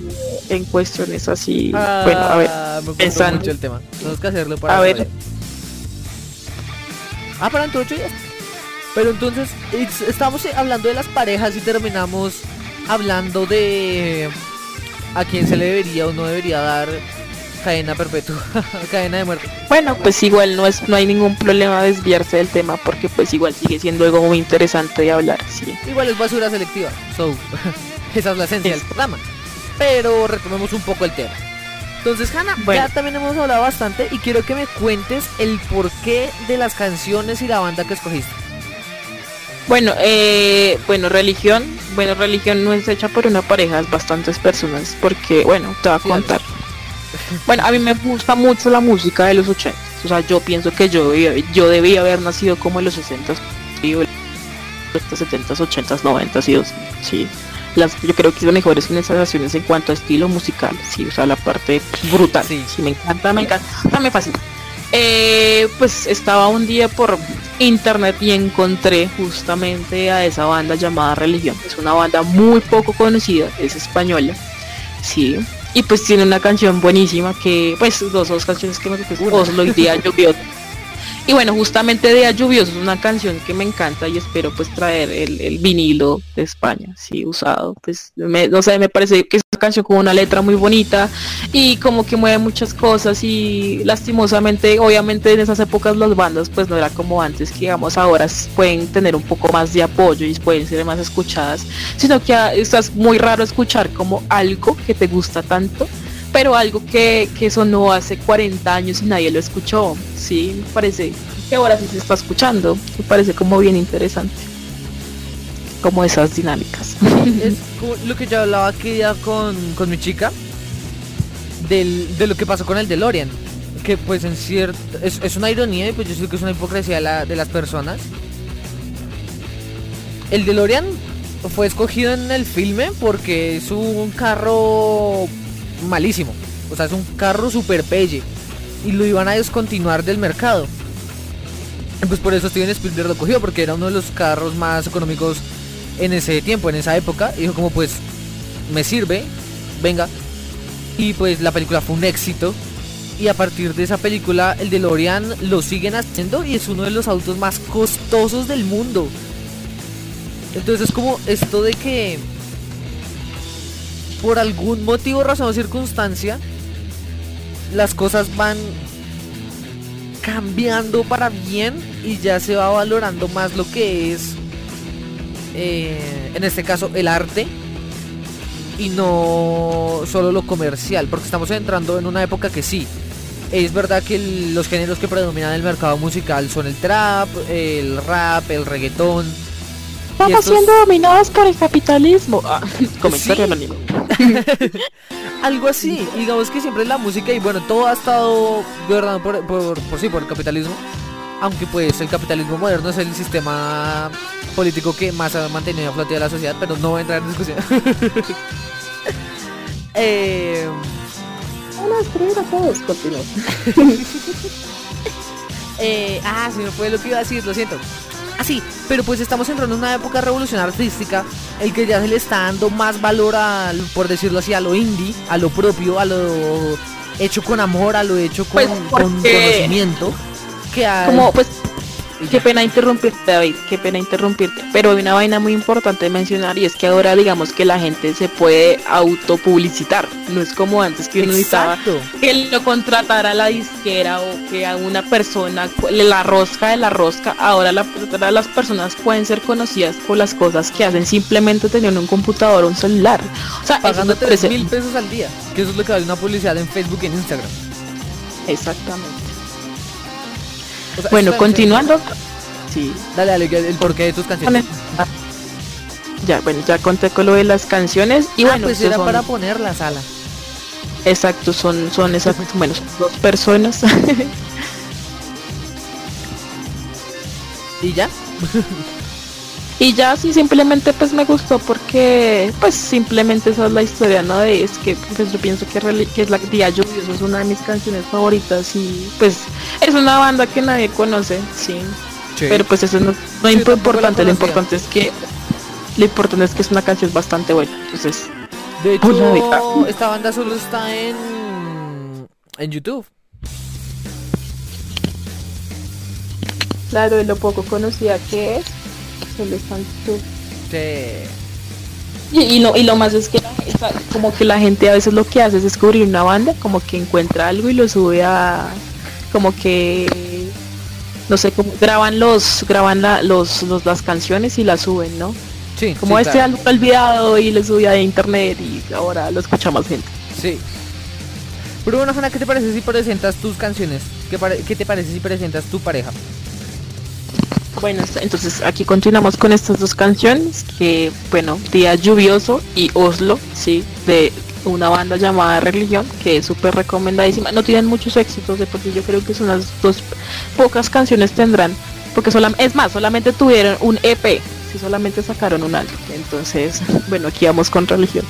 en cuestiones así, ah, bueno, a ver, me pensando mucho el tema, tenemos que hacerlo para... A ver... Vaya. Ah, para entre ocho días. Pero entonces, estamos hablando de las parejas y terminamos hablando de... a quién se le debería o no debería dar cadena perpetua, cadena de muerte. Bueno, pues igual no es, no hay ningún problema desviarse del tema, porque pues igual sigue siendo algo muy interesante de hablar, sí. Igual es basura selectiva, so, esa es la esencia es. del programa. Pero retomemos un poco el tema. Entonces, Hanna, bueno, ya también hemos hablado bastante y quiero que me cuentes el porqué de las canciones y la banda que escogiste. Bueno, eh, bueno, religión, bueno, religión no es hecha por una pareja, es bastantes personas, porque, bueno, te voy a sí, contar. Bueno, a mí me gusta mucho la música de los ochenta, o sea, yo pienso que yo yo debía haber nacido como en los sesentas, setentas, ochentas, noventas y dos, sí, las, yo creo que son mejores sensaciones en cuanto a estilo musical, sí, o sea, la parte brutal, sí, sí me encanta, me encanta, o sea, me fascina. Eh, pues estaba un día por internet y encontré justamente a esa banda llamada Religión, es una banda muy poco conocida, es española, sí. Y pues tiene una canción buenísima que, pues, dos, dos canciones que me gustan, Oslo y Día Lluvioso. Y bueno, justamente Día Lluvioso es una canción que me encanta y espero pues traer el, el vinilo de España, sí, usado. Pues, me, no sé, me parece que es una canción con una letra muy bonita y como que mueve muchas cosas y lastimosamente, obviamente en esas épocas las bandas pues no era como antes, que digamos ahora pueden tener un poco más de apoyo y pueden ser más escuchadas, sino que a, es muy raro escuchar como algo que te gusta tanto, pero algo que, que sonó hace cuarenta años y nadie lo escuchó, sí, me parece que ahora sí se está escuchando, me parece como bien interesante, como esas dinámicas. Es lo que yo hablaba aquí ya con, con mi chica, del, de lo que pasó con el DeLorean, que pues en cierto, es, es una ironía y pues yo sé que es una hipocresía de, la, de las personas. El DeLorean fue escogido en el filme porque es un carro... malísimo, o sea, es un carro super pelle y lo iban a descontinuar del mercado. Pues por eso Steven Spielberg lo cogió, porque era uno de los carros más económicos en ese tiempo, en esa época. Y dijo como pues, me sirve, venga. Y pues la película fue un éxito. Y a partir de esa película, el DeLorean lo siguen haciendo y es uno de los autos más costosos del mundo. Entonces es como esto de que... por algún motivo, razón o circunstancia, las cosas van cambiando para bien y ya se va valorando más lo que es, eh, en este caso, el arte y no solo lo comercial, porque estamos entrando en una época que sí, es verdad que el, los géneros que predominan en el mercado musical son el trap, el rap, el reggaetón. Estamos estos... siendo dominados por el capitalismo. Ah, comentario anónimo. Algo así, digamos que siempre es la música y bueno, todo ha estado gobernado por, por, por sí, por el capitalismo. Aunque pues el capitalismo moderno es el sistema político que más ha mantenido a flote a la sociedad, pero no va a entrar en discusión. eh... Hola, escribir a todos, continúo. eh, ah, se me fue lo que iba a decir, lo siento. Así, ah, pero pues estamos entrando en una época revolucionaria artística, el que ya se le está dando más valor a, por decirlo así, a lo indie, a lo propio, a lo hecho con amor, a lo hecho con, pues porque... con conocimiento, que a... como pues Qué pena interrumpirte, David, qué pena interrumpirte, pero hay una vaina muy importante de mencionar, y es que ahora digamos que la gente se puede autopublicitar, no es como antes que uno necesitaba que lo contratara la disquera o que a una persona, la rosca de la rosca, ahora la, las personas pueden ser conocidas por las cosas que hacen simplemente teniendo un computador o un celular, o sea, pagando tres mil pesos al día, que eso es lo que vale una publicidad en Facebook y en Instagram. Exactamente. O sea, bueno, continuando. Sí. Dale, dale, el porqué de tus canciones. Ya, bueno, ya conté con lo de las canciones. Y ah, bueno, pues era son... para poner la sala. Exacto, son, son esas, bueno, son dos personas. ¿Y ya? Y ya, sí, simplemente pues me gustó porque pues simplemente esa es la historia, ¿no? De, es que pues yo pienso que, que es la Día Lluvioso, es una de mis canciones favoritas y pues es una banda que nadie conoce, sí, sí. Pero pues eso no, no sí, es importante, lo importante es que lo importante es que es una canción bastante buena, entonces de hecho una... esta banda solo está en en YouTube. Claro, de lo poco conocida que es. Sí. Y, y, no, y lo más es que como que la gente a veces lo que hace es descubrir una banda, como que encuentra algo y lo sube a, como que no sé, como graban los graban la, los, los las canciones y las suben, ¿no? Sí, como sí, este claro. Álbum olvidado y lo subí a internet y ahora lo escucha más gente. Sí. Pero bueno, Hanna, ¿qué te parece si presentas tus canciones? ¿Qué, pare- qué te parece si presentas tu pareja? Bueno, entonces aquí continuamos con estas dos canciones que, bueno, Día Lluvioso y Oslo, sí, de una banda llamada Religión, que es súper recomendadísima. No tienen muchos éxitos de porque yo creo que son las dos pocas canciones tendrán, porque sola, es más, solamente tuvieron un E P, sí, solamente sacaron un álbum. Entonces, bueno, aquí vamos con Religión.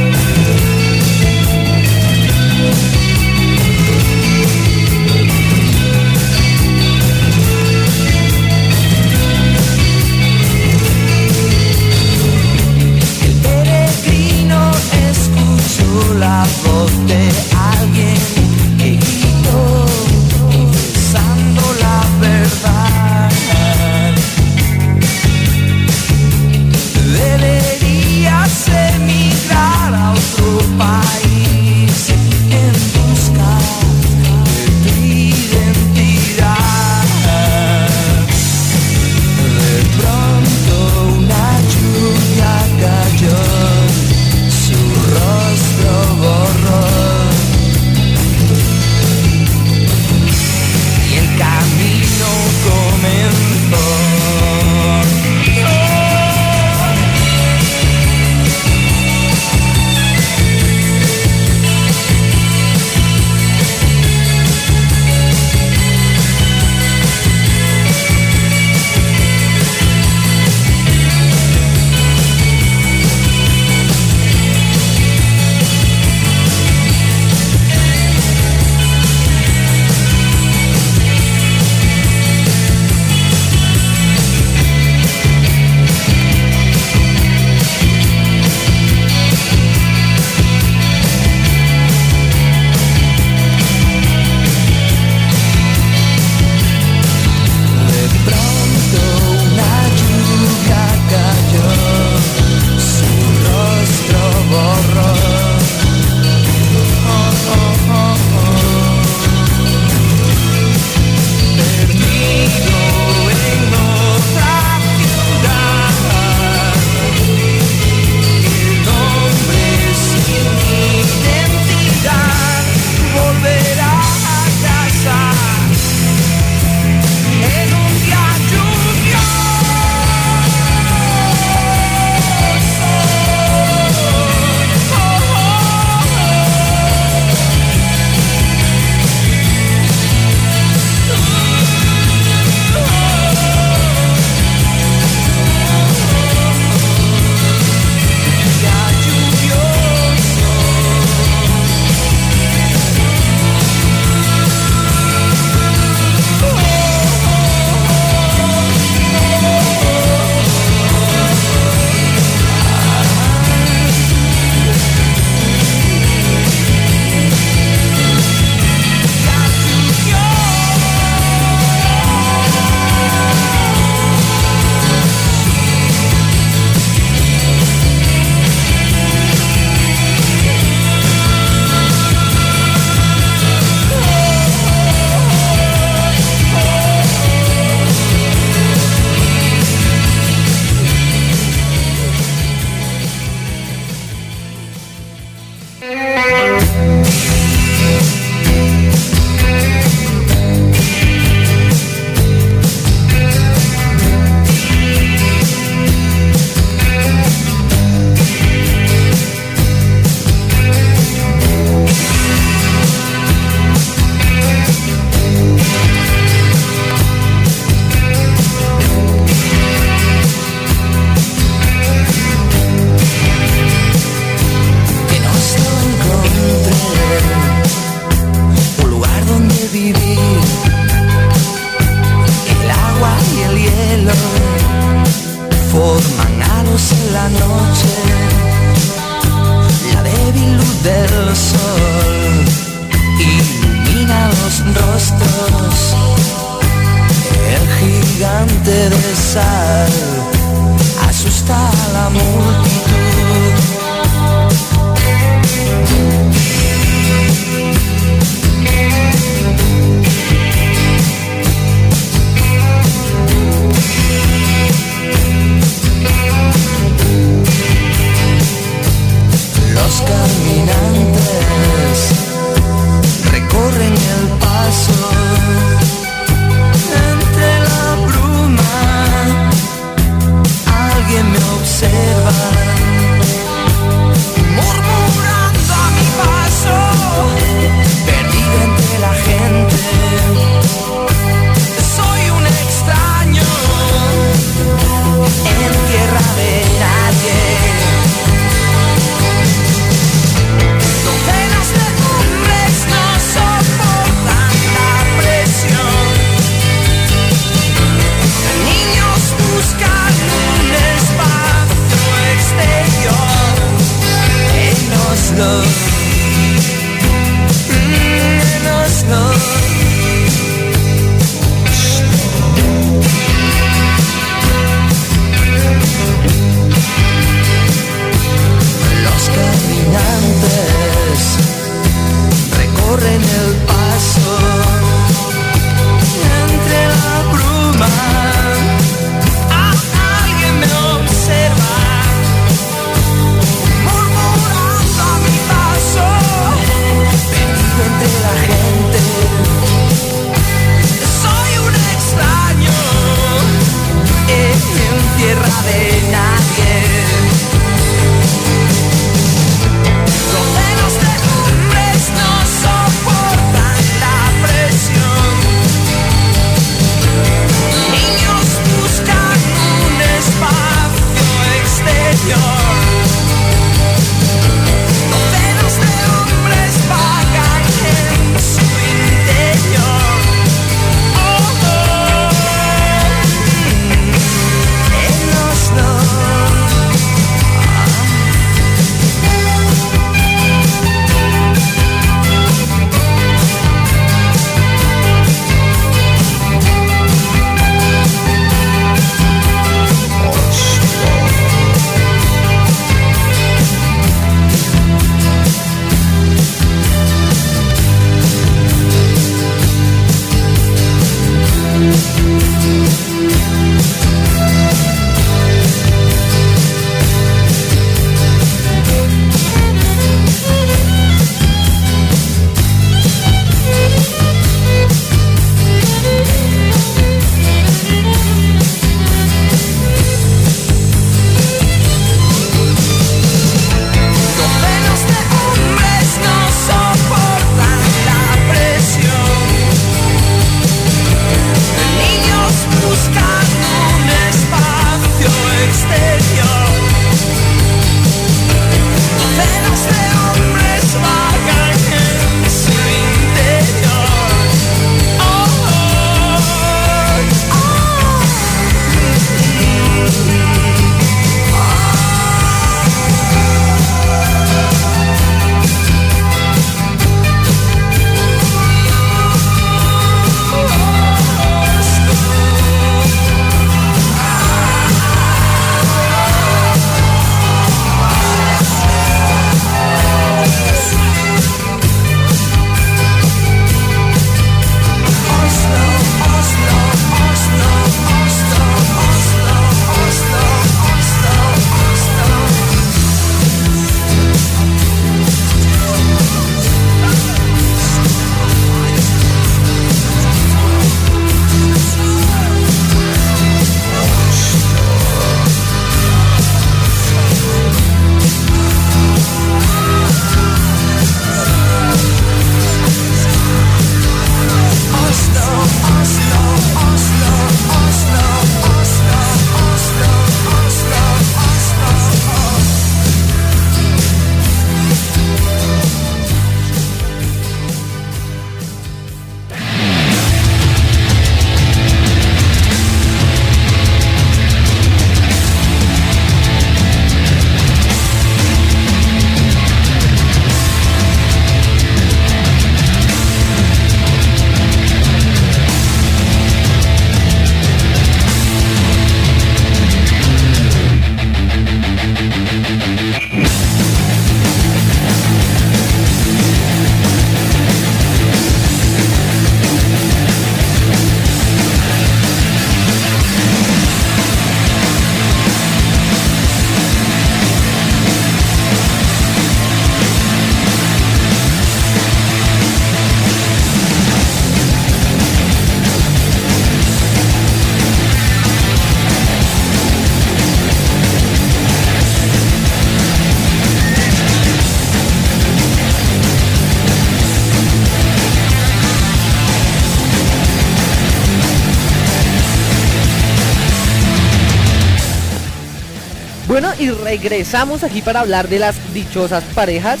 Bueno, y regresamos aquí para hablar de las dichosas parejas.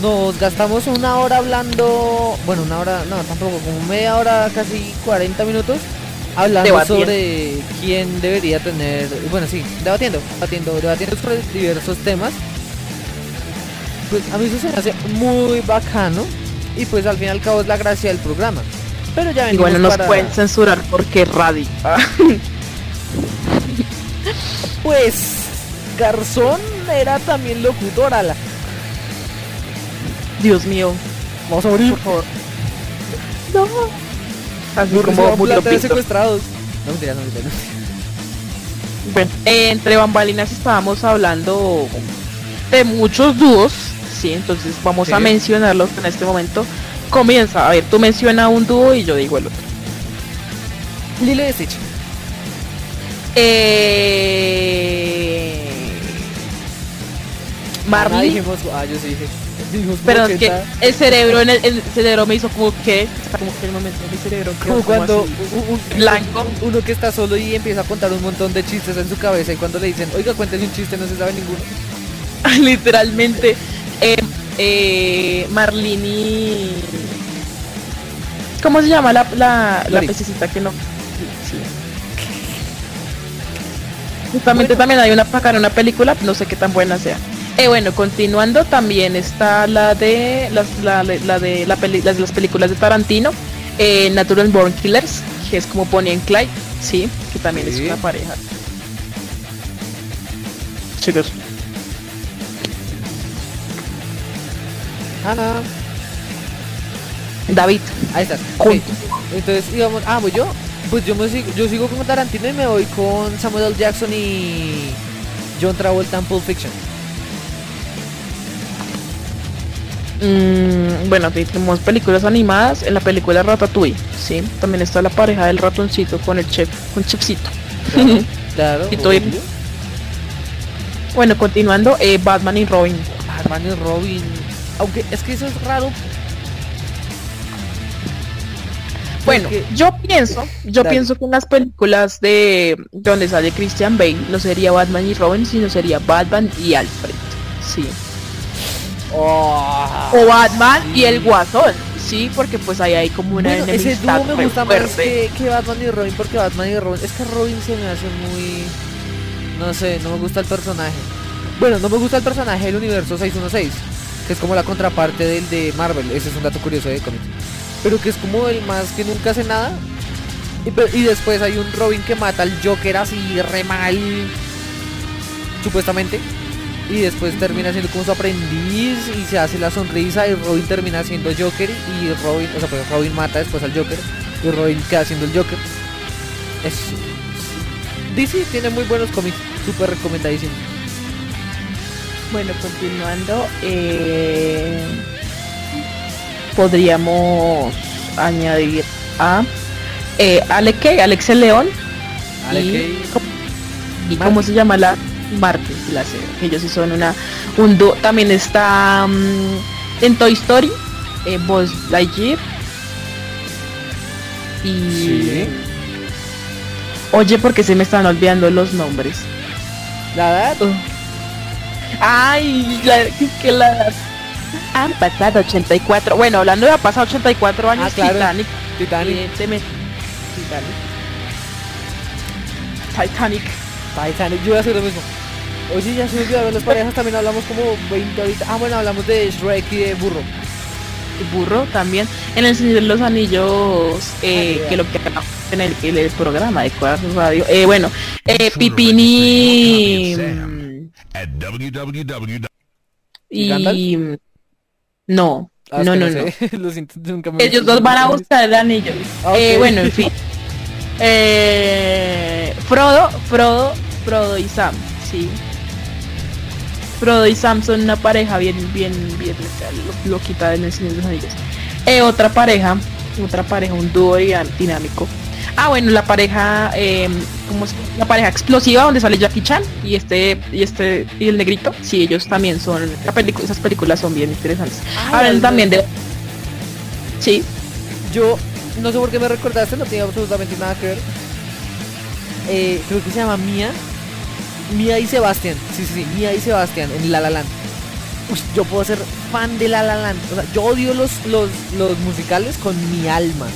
Nos gastamos una hora hablando, bueno, una hora, no, tampoco, como media hora, casi cuarenta minutos, hablando debatiendo sobre quién debería tener, bueno, sí, debatiendo, debatiendo, debatiendo sobre diversos temas. Pues a mí eso se me hace muy bacano y pues al fin y al cabo es la gracia del programa. Pero ya venimos. Igual no nos para... pueden censurar porque radio. Pues Garzón era también locutora. La... Dios mío, vamos a morir, por favor. No. Así no, como muy secuestrados. No, mentira, no, mentira, no. Bueno, eh, entre bambalinas estábamos hablando de muchos dúos, sí, entonces vamos sí. a mencionarlos en este momento. Comienza, a ver, tú menciona un dúo y yo digo el otro. Lilo y Stitch. Eh... Marley. Dijimos, ah, yo sí dije. Dijimos, pero es que el cerebro en el, el cerebro me hizo como que, como que el momento mi cerebro como, como cuando un, un, blanco, uno que está solo y empieza a contar un montón de chistes en su cabeza y cuando le dicen, oiga, cuéntese un chiste, no se sabe ninguno. Literalmente. eh, eh, Marlini, ¿cómo se llama la la, la pececita que no? Sí. Justamente, bueno, también hay una para una película, no sé qué tan buena sea. Eh, bueno, continuando, también está la de las la, la de la peli, las, las películas de Tarantino, eh, Natural Born Killers, que es como Bonnie and Clyde, sí, que también sí. es una pareja. Chicos. Hanna. David. Ahí está. Okay. Entonces íbamos. Ah, voy yo. Pues yo me sigo, yo sigo con Tarantino y me voy con Samuel L. Jackson y John Travolta en Pulp Fiction. Mm, bueno, tenemos películas animadas. En la película Ratatouille, sí, también está la pareja del ratoncito con el chef, con Chefcito. Claro, claro. Y todo el... Bueno, continuando, eh, Batman y Robin. Batman y Robin. Aunque es que eso es raro. Bueno, yo pienso, yo Dale. pienso que en las películas de donde sale Christian Bale no sería Batman y Robin, sino sería Batman y Alfred, sí. Oh, o Batman sí. y el Guasón, sí, porque pues ahí hay como una bueno, enemistad ese dúo me gusta fuerte. Más que, que Batman y Robin, porque Batman y Robin, es que Robin se me hace muy, no sé, no me gusta el personaje. Bueno, no me gusta el personaje del universo seiscientos dieciséis, que es como la contraparte del de Marvel, ese es un dato curioso de cómic. Pero que es como el más que nunca hace nada. Y, y después hay un Robin que mata al Joker así re mal, supuestamente. Y después termina siendo como su aprendiz y se hace la sonrisa y Robin termina siendo Joker. Y Robin, o sea, pues Robin mata después al Joker y Robin queda siendo el Joker. Es, es, D C tiene muy buenos cómics, súper recomendadísimo. Bueno, continuando, eh... podríamos añadir a eh, Alex Kay, Alex el León Alex y, ¿cómo, y cómo se llama la Marty y la Cero, que ellos sí son una un dúo. También está um, en Toy Story, eh, Buzz Lightyear y sí. Oye, porque se me están olvidando los nombres. La edad uh. ay la, que la han pasado ochenta y cuatro, bueno, hablando de ha pasado ochenta y cuatro años, ah, claro. Titanic, Titanic. Titanic. Titanic. Titanic, yo voy a hacer lo mismo. Oye, ya se me olvidó de las parejas, también hablamos como veinte ahorita. Ah, bueno, hablamos de Shrek y de Burro. Y Burro también. En el Señor de los Anillos, eh, Ay, que lo que acabamos en el, en el programa de Cuarto Radio. Eh, bueno, eh, Pipini. Y... No, ah, no, no, no, no. Lo siento, nunca me ellos dos van a buscar el anillo. Ah, okay. eh, bueno, en fin. Eh, Frodo, Frodo, Frodo y Sam, sí. Frodo y Sam son una pareja bien, bien, bien loquita en el Señor de los Anillos. Eh, otra pareja, otra pareja, un dúo dinámico. Ah, bueno, la pareja, eh, como la pareja explosiva donde sale Jackie Chan y este y este y el negrito, sí, ellos también son la película, esas películas son bien interesantes. Ah, Hablan no. también de, sí. Yo no sé por qué me recordaste, no tenía absolutamente nada que ver. Eh, creo que se llama Mia Mia y Sebastián, sí, sí, sí, Mia y Sebastián en La La Land. Uy, yo puedo ser fan de La La Land. O sea, yo odio los, los, los musicales con mi alma.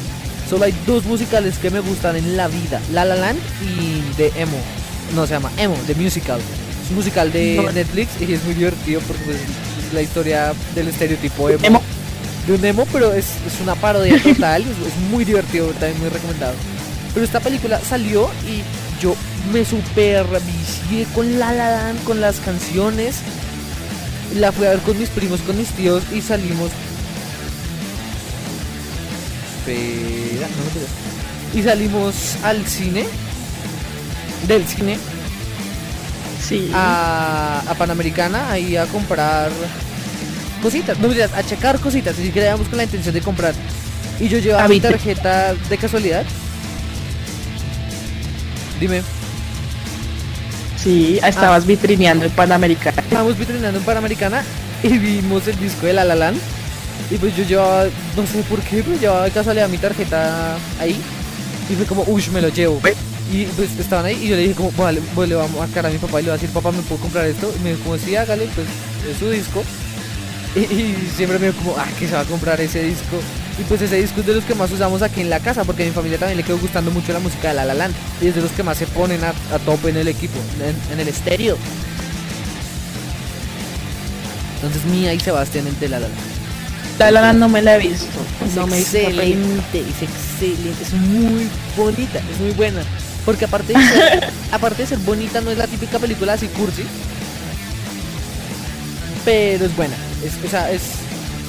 Solo hay dos musicales que me gustan en la vida: La La Land y The Emo. No, se llama Emo, The Musical. Es un musical de no, Netflix y es muy divertido porque pues, es la historia del estereotipo emo, emo. De un emo, pero es, es una parodia total. es, es muy divertido, también muy recomendado. Pero esta película salió y yo me super vicié con La La Land, con las canciones. La fui a ver con mis primos, con mis tíos y salimos. Espera, no me quiero. Y salimos al cine. Del cine. Sí. A, a Panamericana, ahí a comprar cositas. No me digas, a checar cositas. Ni siquiera íbamos con la intención de comprar. Y yo llevaba mi tarjeta de casualidad. Dime. Sí, estabas ah. vitrineando en Panamericana. Estábamos vitrineando en Panamericana y vimos el disco de La La Land. Y pues yo llevaba, no sé por qué, pero llevaba de casualidad mi tarjeta ahí. Y fue como, uy, me lo llevo. Y pues estaban ahí y yo le dije como, vale, pues le voy a marcar a mi papá y le voy a decir, papá, ¿me puedo comprar esto? Y me dijo como, sí, hágale, pues es su disco. Y, y siempre me dijo como, ah, que se va a comprar ese disco. Y pues ese disco es de los que más usamos aquí en la casa, porque a mi familia también le quedó gustando mucho la música de La La Land. Y es de los que más se ponen a, a tope en el equipo, en, en el estéreo. Entonces Mía y Sebastián en La La Land. La La Land no me la he visto. Es no excelente, me es excelente, es muy bonita, es muy buena. Porque aparte de ser, aparte de ser bonita, no es la típica película así cursi. Pero es buena, es, o sea, es...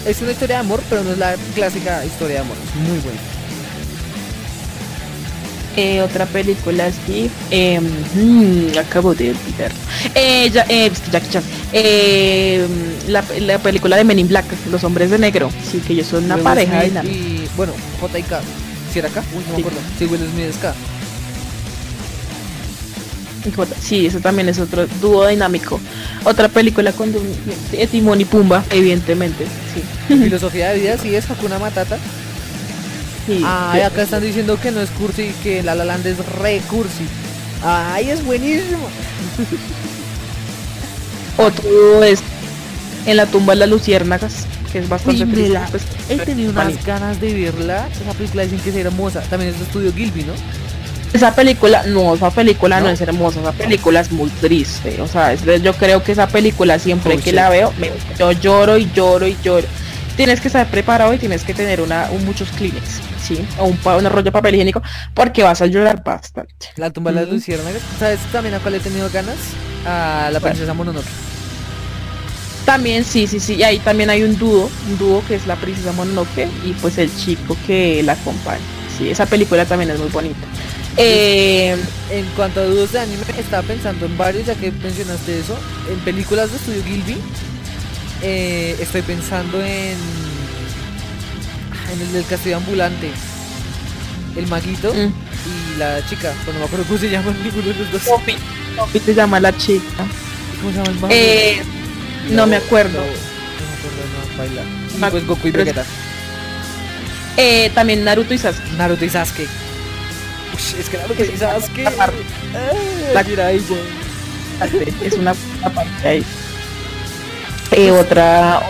Es una historia de amor, pero no es la clásica historia de amor. Es muy buena. Eh, otra película así. Eh, mmm, acabo de olvidar. Eh, ya, eh, ya, ya, eh, la, la película de Men in Black, Los Hombres de Negro. Sí, que ellos son una Will pareja. Smith de y, bueno, J y K. ¿Sí era K? Uy, no sí. me acuerdo. Sí, Will Smith es K. Sí, eso también es otro dúo dinámico. Otra película con Timón y Pumba, evidentemente. Sí. Filosofía de vida, sí, es Hakuna Matata. Sí, ay, acá están diciendo que no es cursi, que La La Land es re cursi. Ay, es buenísimo. Otro es En la tumba de las luciernagas, que es bastante feliz. Pues, he tenido unas vale. ganas de verla. Esa película dicen que es hermosa. También es de Estudio Gilby, ¿no? Esa película, no, esa película no, no es hermosa, esa película es muy triste, o sea, es, yo creo que esa película siempre oh, que sí. la veo, me, yo lloro y lloro y lloro. Tienes que estar preparado y tienes que tener una un, muchos Kleenex, ¿sí? O un, un rollo de papel higiénico, porque vas a llorar bastante. La tumba de las luciernagas, ¿sabes también a cuál he tenido ganas? A La princesa bueno. Mononoke. También, sí, sí, sí, y ahí también hay un dúo, un dúo que es la princesa Mononoke y pues el chico que la acompaña, sí, esa película también es muy bonita. Eh, en cuanto a dúos de anime, estaba pensando en varios, ya que mencionaste eso. En películas de Estudio Gilby eh, estoy pensando en En el del castillo ambulante, el maguito mm. y la chica, cuando me acuerdo cómo se llaman ninguno de los dos. Poppy, Poppy se llama la chica. ¿Cómo se llama el mago? Eh, no, no me acuerdo. No, no me acuerdo, no, baila. Y pues Goku y Vegeta. eh, También Naruto y Sasuke. Naruto y Sasuke Es que claro que sí, sabes que la Jiraiya es una parte ahí. Eh, otra,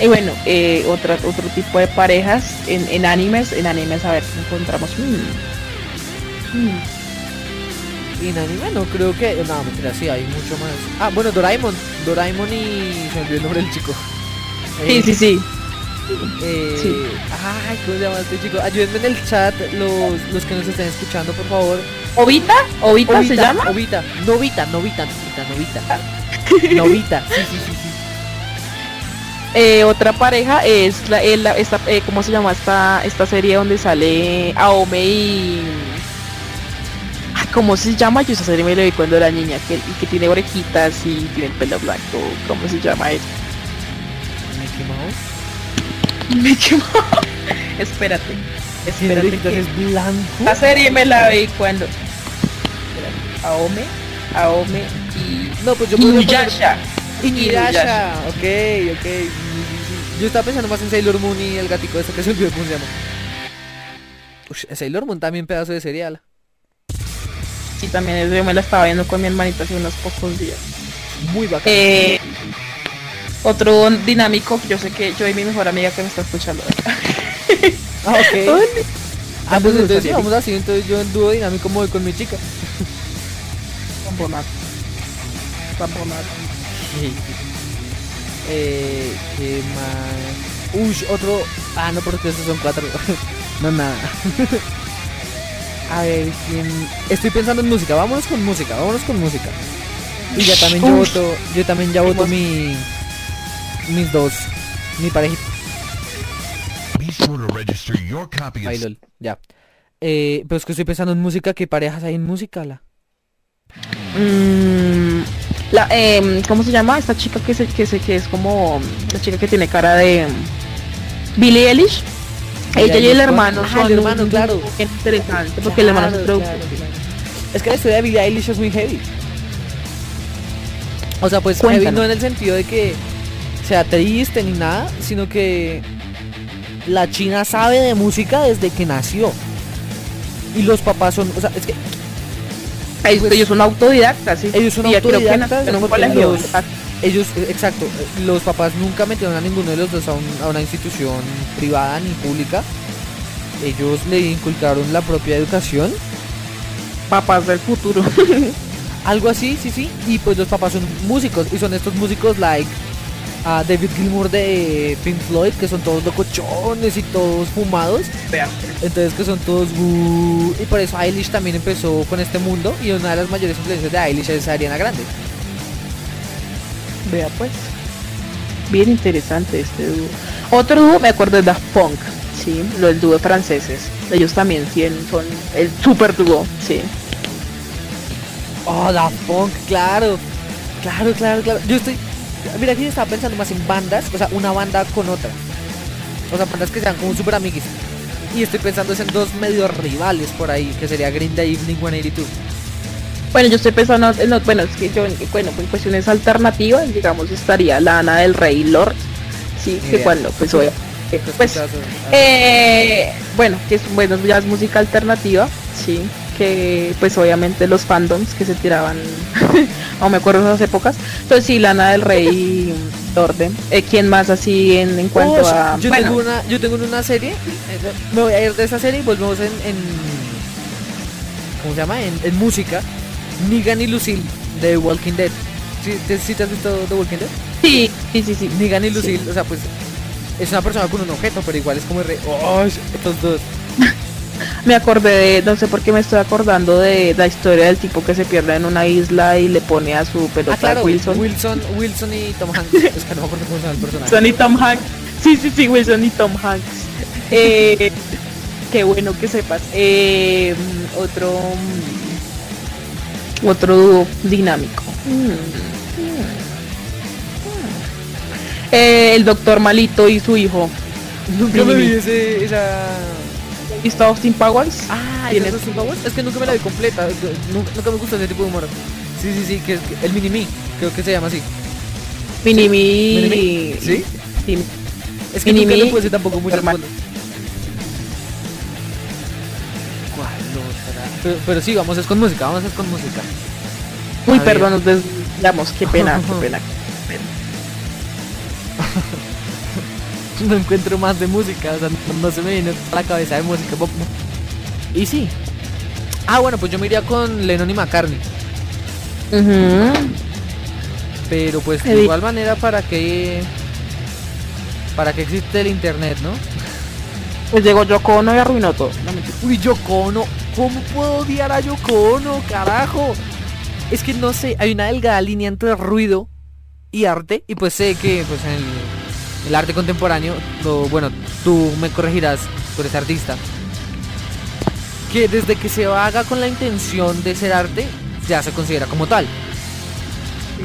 y eh, bueno, eh, otra, otro tipo de parejas en, en animes, en animes a ver, encontramos. Hmm. Hmm. En anime no creo que, no, mentira, sí hay mucho más. Ah, bueno, Doraemon, Doraemon y se olvidó el nombre del chico. Eh, sí, sí, sí. Eh, sí. Ay, ¿cómo se llama este chico? Ayúdenme en el chat los, los que nos estén escuchando, por favor. ¿Obita? ¿Obita, Obita se llama? Obita, Novita, Novita, Novita, Novita. Novita, sí, sí, sí, sí. Eh, otra pareja es la, la esta, eh, ¿cómo se llama esta esta serie donde sale Aome y ay, ¿cómo se llama? Yo esa serie me la vi cuando era niña, que, que tiene orejitas y tiene el pelo blanco, ¿cómo se llama ella? Mickey Mouse. Me quemó. Espérate, espérate. Víctor es blanco. La serie me la vi cuando. Espérate. Aome, Aome y. No, pues yo puedo. Inuyasha. Inuyasha. Ok, ok. Yo estaba pensando más en Sailor Moon y el gatico ese que se olvidó cómo se llama. Uy, Sailor Moon también pedazo de cereal. Sí, también yo me la estaba viendo con mi hermanita hace unos pocos días. Muy bacán. Eh, otro dinámico, yo sé que yo y mi mejor amiga que me está escuchando. Ah, ok. Ah, pues entonces sí, vamos así, entonces yo en dúo dinámico voy con mi chica. Tamponato. Tamponato. Sí. Eh, ¿qué más? Uy, otro... Ah, no, porque esos son cuatro. No, nada. A ver, ¿quién? Estoy pensando en música, vámonos con música, vámonos con música. Y ya también yo Uf. voto, yo también ya voto mi... Mis dos, mi parejita. Ay, lol, ya. Eh, pero es que estoy pensando en música, ¿qué parejas hay en música? La, mm, la eh, ¿cómo se llama? Esta chica que se, que se, que es como la chica que tiene cara de Billie Eilish. Ella y el hermano, ah, el hermano, claro. Es interesante porque claro, el hermano es claro, claro. Es que la historia de Billie Eilish es muy heavy. O sea, pues Cuéntanos. heavy no en el sentido de que sea triste ni nada, sino que la china sabe de música desde que nació. Y los papás son, o sea, es que ellos, pues, ellos son autodidactas, ¿sí? Ellos son y autodidactas. Que no, no los, los, ellos, exacto, los papás nunca metieron a ninguno de los dos a, un, a una institución privada ni pública. Ellos le inculcaron la propia educación. Papás del futuro. Algo así, sí, sí. Y pues los papás son músicos. Y son estos músicos like a David Gilmour de Pink Floyd, que son todos locochones y todos fumados. Entonces que son todos uh, y por eso Eilish también empezó con este mundo. Y una de las mayores influencias de Eilish es Ariana Grande. Vea pues, bien interesante este dúo. Otro dúo, me acuerdo de Daft Punk, sí, los dúos franceses. Ellos también tienen, son el super dúo, sí. Oh, Daft Punk, claro, claro, claro, claro. Yo estoy, mira, aquí estaba pensando más en bandas, o sea, una banda con otra. O sea, bandas que sean como super amiguis. Y estoy pensando en dos medios rivales por ahí, que sería Green Day y Blink ciento ochenta y dos. Bueno, yo estoy pensando, en los, bueno, es que yo, bueno, en cuestiones alternativas, digamos, estaría la Ana del Rey Lord, sí, que cuando, pues, oye, eh, pues, eh, bueno, que es, bueno, ya es música alternativa, sí, que, pues, obviamente los fandoms que se tiraban, no me acuerdo de esas épocas, entonces, sí, la Ana del Rey Lord, eh, ¿quién más así en, en cuanto oh, a...? Yo, bueno. tengo una, yo tengo una serie, me voy a ir de esa serie y volvemos en, en ¿cómo se llama? En, en música. Negan y Lucille de The Walking Dead. ¿Sí te, ¿sí te has visto The Walking Dead? Sí, sí, sí, sí. Negan y Lucille, sí. O sea, pues es una persona con un objeto, pero igual es como re... ¡Oh! Estos dos. Me acordé de... No sé por qué me estoy acordando de la historia del tipo que se pierde en una isla y le pone a su pelota, ah, claro, a Wilson. Wilson. Wilson y Tom Hanks. Es que no me acuerdo cómo se llama el personaje. Wilson y Tom Hanks. Sí, sí, sí, Wilson y Tom Hanks. Eh, qué bueno que sepas. Eh, otro... Otro dúo dinámico. Mm. Mm. Eh, el doctor Malito y su hijo. Nunca me vi ese, esa... ¿Y está Austin Powers? Ah, ¿tienes Austin Powers? Es que nunca me la vi completa. Nunca, nunca me gusta ese tipo de humor. Sí, sí, sí, que, que el Mini-Me, creo que se llama así. Mini-Me. Sí. ¿Sí? Sí. Es que Mini-Me no puede ser tampoco mucho más. Pero, pero sí, vamos a hacer con música, vamos a hacer con música. Uy, perdón, nos desviamos, qué pena, qué pena, qué pena. No encuentro más de música, o sea, no se me viene a la cabeza de música. Y sí. Ah, bueno, pues yo me iría con Lennon y McCartney. Uh-huh. Pero pues de igual manera, para que para que existe el internet, ¿no? Pues llegó Yoko Ono y arruinó todo. Uy, Yoko Ono. ¿Cómo puedo odiar a Yoko Ono, carajo? Es que no sé, hay una delgada línea entre ruido y arte. Y pues sé que pues en el, el arte contemporáneo, lo, bueno, tú me corregirás por ese artista, que desde que se haga con la intención de ser arte, ya se considera como tal. Sí.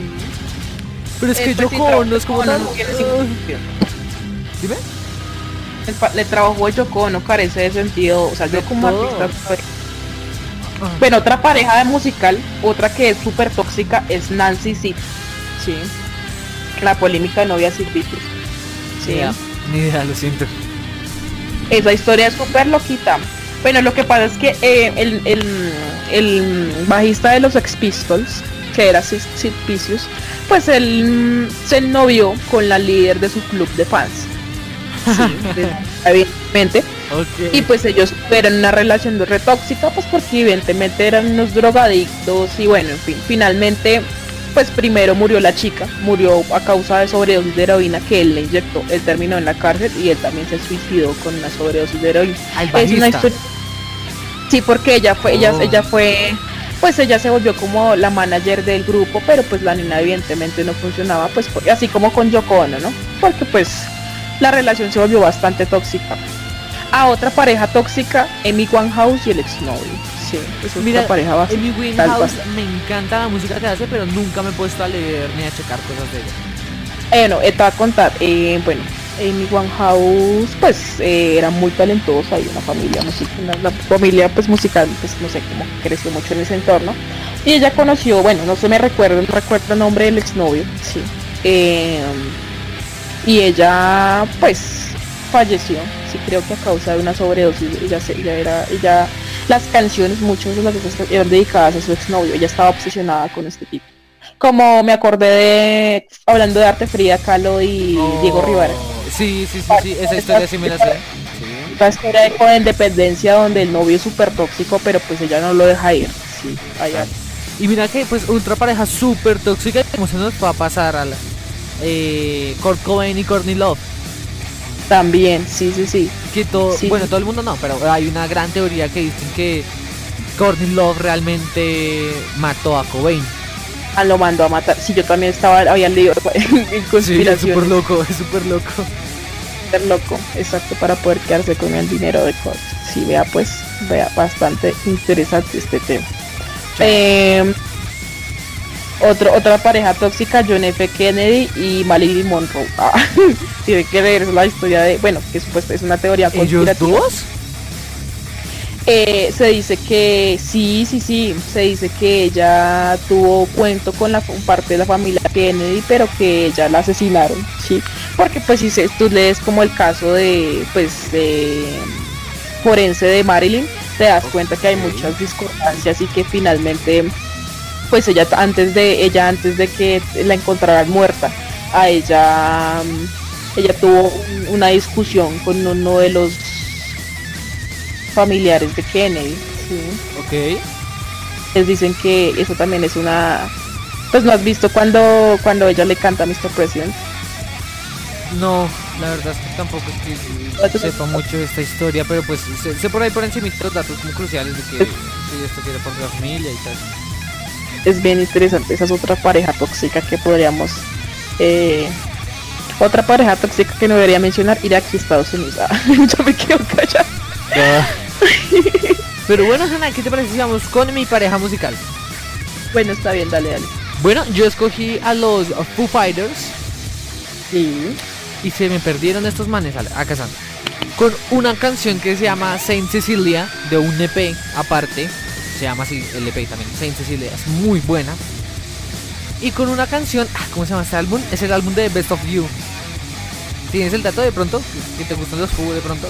Pero es que Yoko Ono es como... No, no, dime. El, pa- el trabajo de Yoko Ono carece de sentido, o sea, yo como artista soy... Bueno, otra pareja de musical, otra que es súper tóxica, es Nancy Sid, sí, la polémica novia Sid Vicious, sí, ni idea, lo siento, esa historia es súper loquita, Bueno, lo que pasa es que eh, el, el, el bajista de los Sex Pistols, que era Sid Vicious, pues él se novió con la líder de su club de fans. Sí, evidentemente. Okay. Y pues ellos eran una relación re tóxica, pues porque evidentemente eran unos drogadictos y bueno, en fin, finalmente pues primero murió la chica, murió a causa de sobredosis de heroína que él le inyectó, él terminó en la cárcel y él también se suicidó con una sobredosis de heroína. Ay, es una historia. Sí, porque ella fue, oh. ella, ella fue, pues ella se volvió como la manager del grupo, pero pues la nena evidentemente no funcionaba, pues así como con Yoko Ono, ¿no? Porque pues la relación se volvió bastante tóxica. A otra pareja tóxica, Amy Winehouse y el exnovio. Sí, es Mira, otra pareja bastante. Amy Winehouse, me encanta la música que hace, pero nunca me he puesto a leer ni a checar cosas de ella. Eh, no, te voy a contar. Eh, bueno, Amy Winehouse, pues eh, era muy talentosa y una familia musical, una, una familia pues musical, pues no sé cómo creció mucho en ese entorno. Y ella conoció, bueno, no se me recuerda, no recuerdo el nombre del exnovio, sí. Eh, y ella, pues, falleció. Sí, creo que a causa de una sobredosis. Ella, ella era, ella, las canciones, muchas de las veces eran dedicadas a su exnovio. Ella estaba obsesionada con este tipo. Como me acordé de, hablando de arte, Frida Kahlo y oh, Diego Rivera. Sí, sí, sí, sí, esa bueno, historia sí me la sé. La historia de codependencia, donde el novio es súper tóxico, pero pues ella no lo deja ir. Sí, allá. Y mira que, pues, otra pareja súper tóxica, como se nos va a pasar a la... Eh, Kurt Cobain y Courtney Love. También, sí, sí, sí. Que todo, sí. Bueno, todo el mundo no, pero hay una gran teoría que dicen que Courtney Love realmente mató a Cobain. Ah, lo mandó a matar. Sí, yo también estaba, había leído en conspiraciones. Sí, es súper loco, es súper loco. Súper loco, exacto, para poder quedarse con el dinero de Courtney. Sí, vea pues, vea, bastante interesante este tema. Sí. Eh... Otro, otra pareja tóxica, John F. Kennedy y Marilyn Monroe. Ah, tiene que leer la historia de... Bueno, que supuesto es una teoría conspirativa. ¿Ellos dos? Eh, se dice que... Sí, sí, sí. Se dice que ella tuvo cuento con la parte de la familia Kennedy, pero que ella la asesinaron, ¿sí? Porque pues si se, tú lees como el caso de... Pues de... Forense de Marilyn, te das cuenta que hay muchas discordancias y que finalmente... pues ella antes de ella antes de que la encontraran muerta, a ella ella tuvo una discusión con uno de los familiares de Kennedy, ¿sí? Okay. Les dicen que eso también es una... pues no has visto cuando cuando ella le canta mister President. No, la verdad es que tampoco es que sepa mucho de esta historia, pero pues sé, sé por ahí por encima los datos muy cruciales de que si esto quiere por la familia y tal. Es bien interesante, esa es otra pareja tóxica que podríamos... Eh, otra pareja tóxica que no debería mencionar, ir aquí a Estados Unidos. Ah, yo me quedo callada. No. Pero bueno, Hanna, ¿qué te parece si vamos con mi pareja musical? Bueno, está bien, dale, dale. Bueno, yo escogí a los Foo Fighters. Sí. Y se me perdieron estos manes a casa. Con una canción que se llama Saint Cecilia, de un E P aparte. Se llama así el E P también, Saint Cecilia, es muy buena. Y con una canción, ah, ¿cómo se llama este álbum? Es el álbum de Best of You. ¿Tienes el dato de pronto? ¿Que te gustan los Foo de pronto,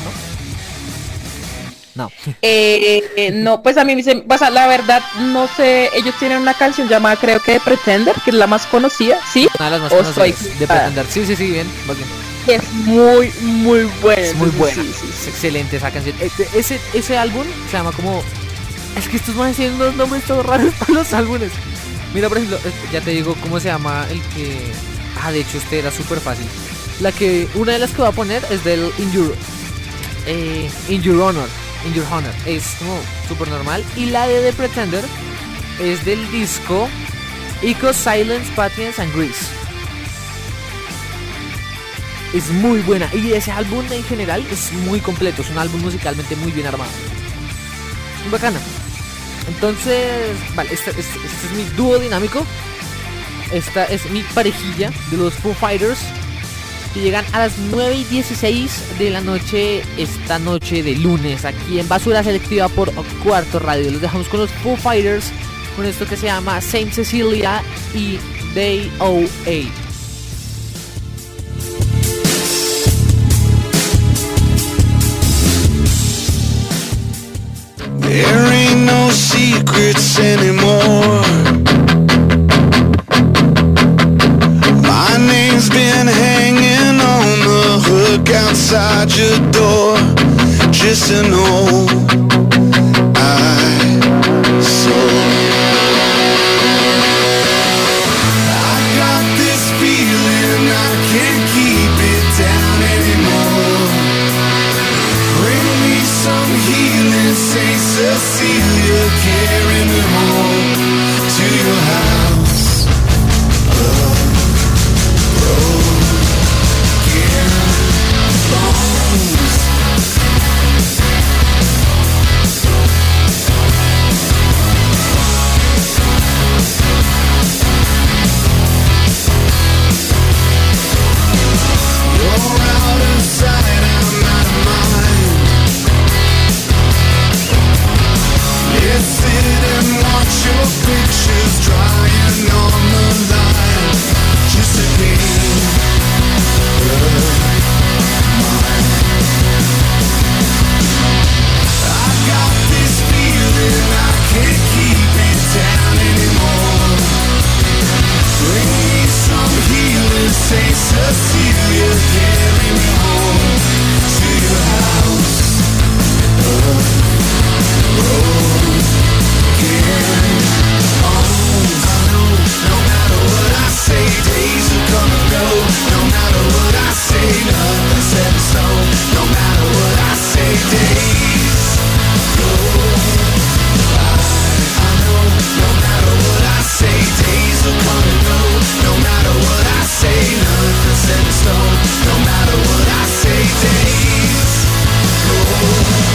no? No. Eh, eh, no, pues a mí me dicen, o sea, la verdad, no sé, ellos tienen una canción llamada, creo que Pretender, que es la más conocida, ¿sí? Una de las más o conocidas, soy... de Pretender, sí, sí, sí, bien, bien. Es muy, muy buena. Es muy buena, sí, sí, es excelente esa canción. Ese, ese álbum se llama como... Es que estos manes tienen unos nombres todos raros para los álbumes. Mira, por ejemplo, ya te digo cómo se llama el que... Ah, de hecho este era súper fácil. La que... Una de las que voy a poner es del In Your... Eh, In Your Honor. In Your Honor. Es como súper normal. Y la de The Pretender es del disco Echo, Silence, Patience and Grease. Es muy buena. Y ese álbum en general es muy completo. Es un álbum musicalmente muy bien armado. Muy bacana. Entonces, vale, este, este, este es mi dúo dinámico. Esta es mi parejilla de los Foo Fighters, que llegan a las nueve y dieciséis de la noche, esta noche de lunes, aquí en Basura Selectiva por Cuarto Radio. Los dejamos con los Foo Fighters, con esto que se llama Saint Cecilia y Day O A. secrets anymore. My name's been hanging on the hook outside your door. Just to know I saw. Saint Cecilia, carry me home to your house above broken bones. You're out of sight, I'm out of mind. Let's sit and watch your pictures drying on the line. Just a game of mine. I got this feeling I can't keep it down anymore. Bring me some healing, Saint Cecilia, carry me home to your house above. Oh, yeah, always I know. No matter what I say, days will come and go. No matter what I say, nothing's set in stone. No matter what I say, days go by. I know. No matter what I say, days will come and go. No matter what I say, nothing's set in stone. No matter what I say, days go by.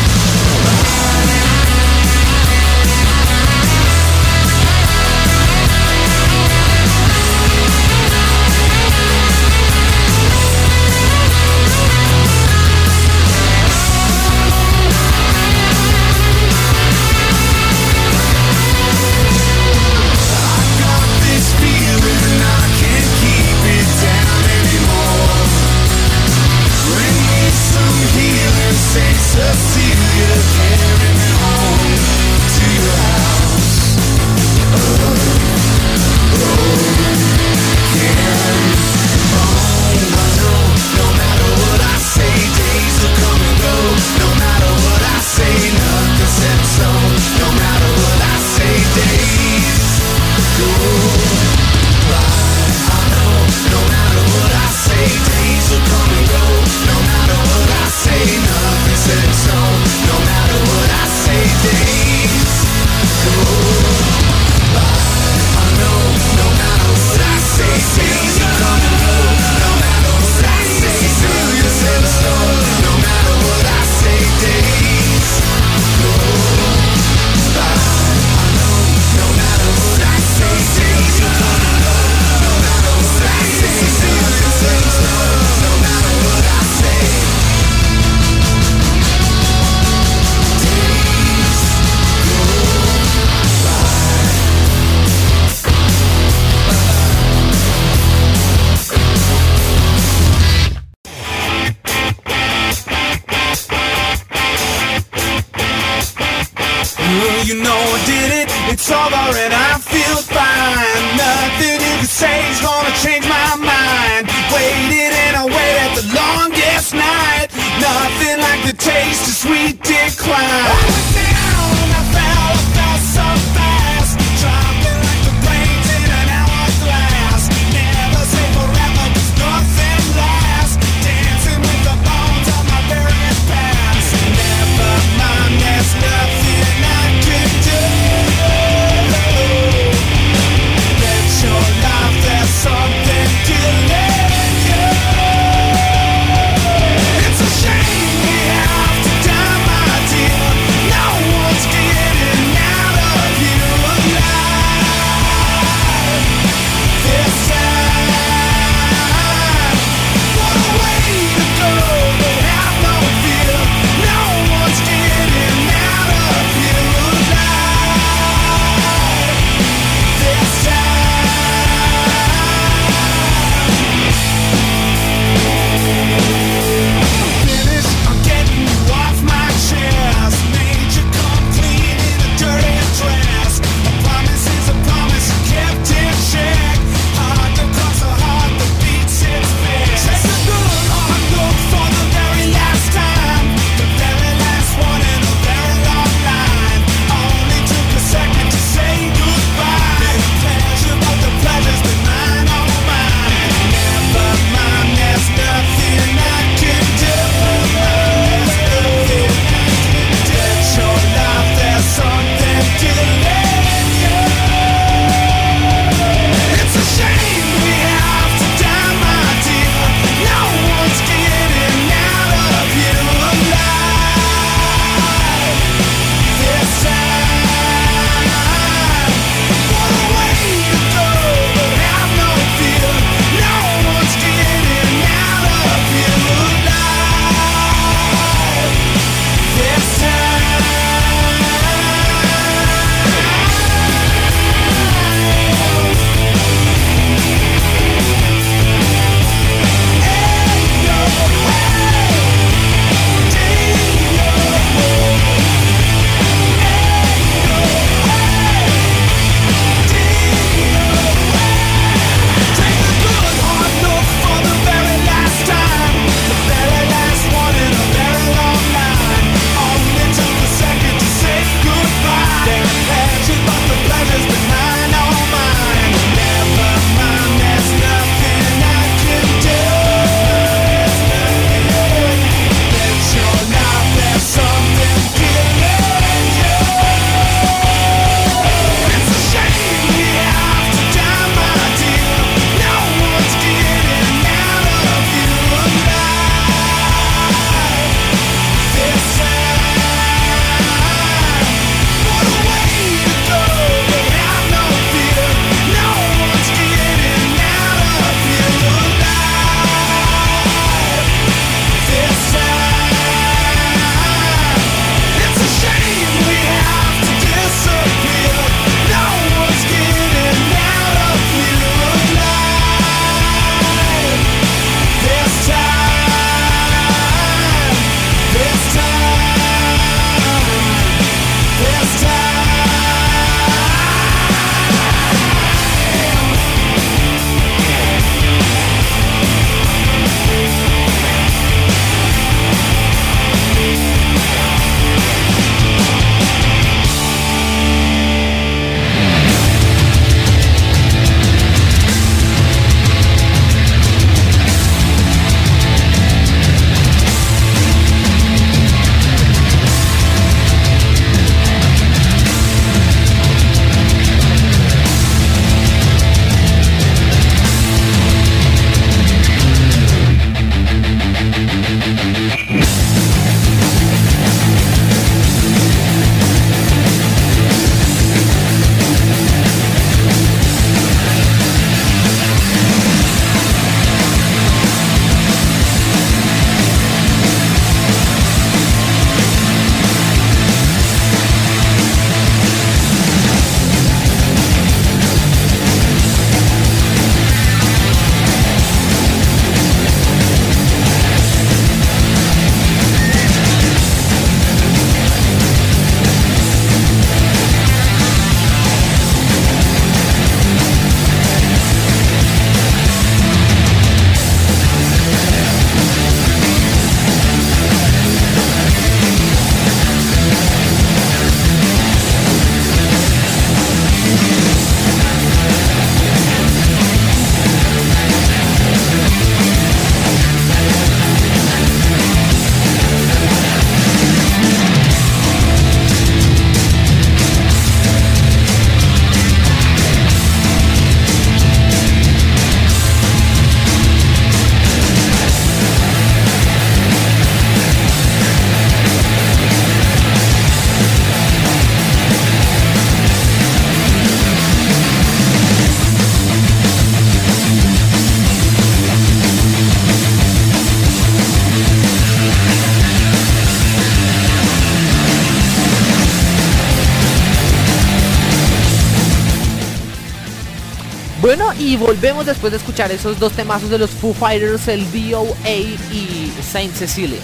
Bueno, y volvemos después de escuchar esos dos temazos de los Foo Fighters, el D O A y Saint Cecilia,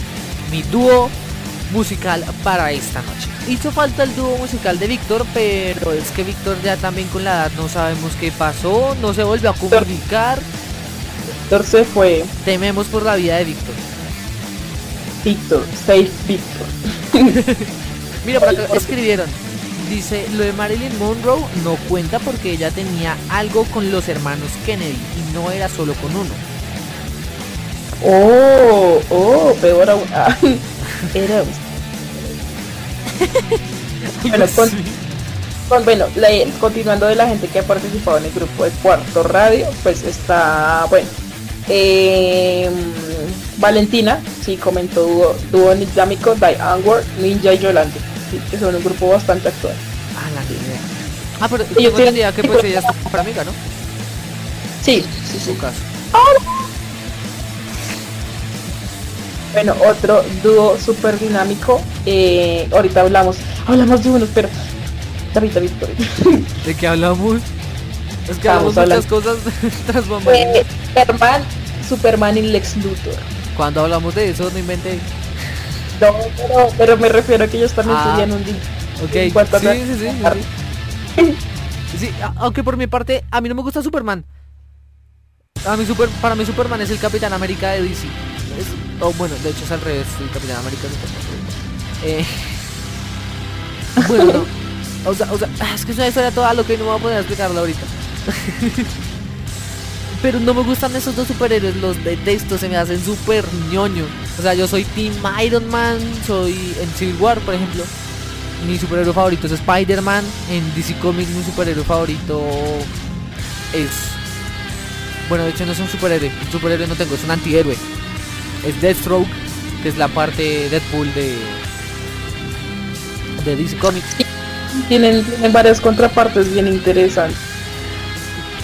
mi dúo musical para esta noche. Hizo falta el dúo musical de Víctor, pero es que Víctor ya también con la edad no sabemos qué pasó, no se volvió a comunicar. Víctor se fue. Tememos por la vida de Víctor. Víctor, save Víctor. Mira, por acá escribieron, dice, lo de Marilyn Monroe no cuenta porque ella tenía algo con los hermanos Kennedy y no era solo con uno. Oh, oh, peor aún. Era... bueno, con, con, bueno la, continuando de la gente que ha participado en el grupo de Cuarto Radio, pues está, bueno, eh, Valentina, sí, comentó dúo enigmático, Die Anwar, Ninja y Yolande, sí, que son un grupo bastante actual. Ah, la sí. Ah, pero yo tengo idea que pues ella es para amiga, ¿no? Sí, sí, sí. Caso. Bueno, otro dúo súper dinámico, eh, ahorita hablamos, hablamos de unos, pero... David, David, David. ¿De qué hablamos? Es que hablamos muchas cosas tras bambalinas. Eh, Superman, Superman y Lex Luthor. Cuando hablamos de eso, no inventé. No, pero, pero me refiero a que ellos también ah, subían un día. Ok, cuanto sí, a... sí, sí, sí, sí. Aunque por mi parte, a mí no me gusta Superman. A mí super, para mí Superman es el Capitán América de D C. Es, oh, bueno, de hecho es al revés, el Capitán América no eh, bueno, no, o sea, o sea, es que es una historia toda lo que no voy a poder explicarla ahorita. Pero no me gustan esos dos superhéroes, los detesto, se me hacen súper ñoño. O sea, yo soy Team Iron Man, soy en Civil War, por ejemplo. Mi superhéroe favorito es Spider-Man, en D C Comics mi superhéroe favorito es... Bueno, de hecho no es un superhéroe, un superhéroe no tengo, es un antihéroe. Es Deathstroke, que es la parte Deadpool de de D C Comics. Tienen, tienen varias contrapartes bien interesantes.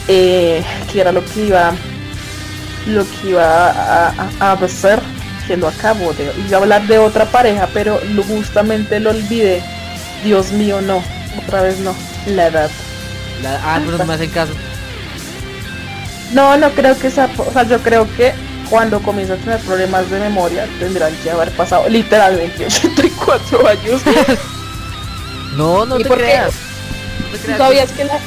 Eh, que era lo que iba lo que iba a, a, a hacer, que lo acabo de iba a hablar de otra pareja, pero lo, justamente lo olvidé. Dios mío, no, otra vez no. La edad. La, ah, pero no me hacen caso. No, no creo que esa, o sea, yo creo que cuando comienza a tener problemas de memoria tendrán que haber pasado literalmente ochenta y cuatro años. No, no te creas. No te creas. Todavía es que la...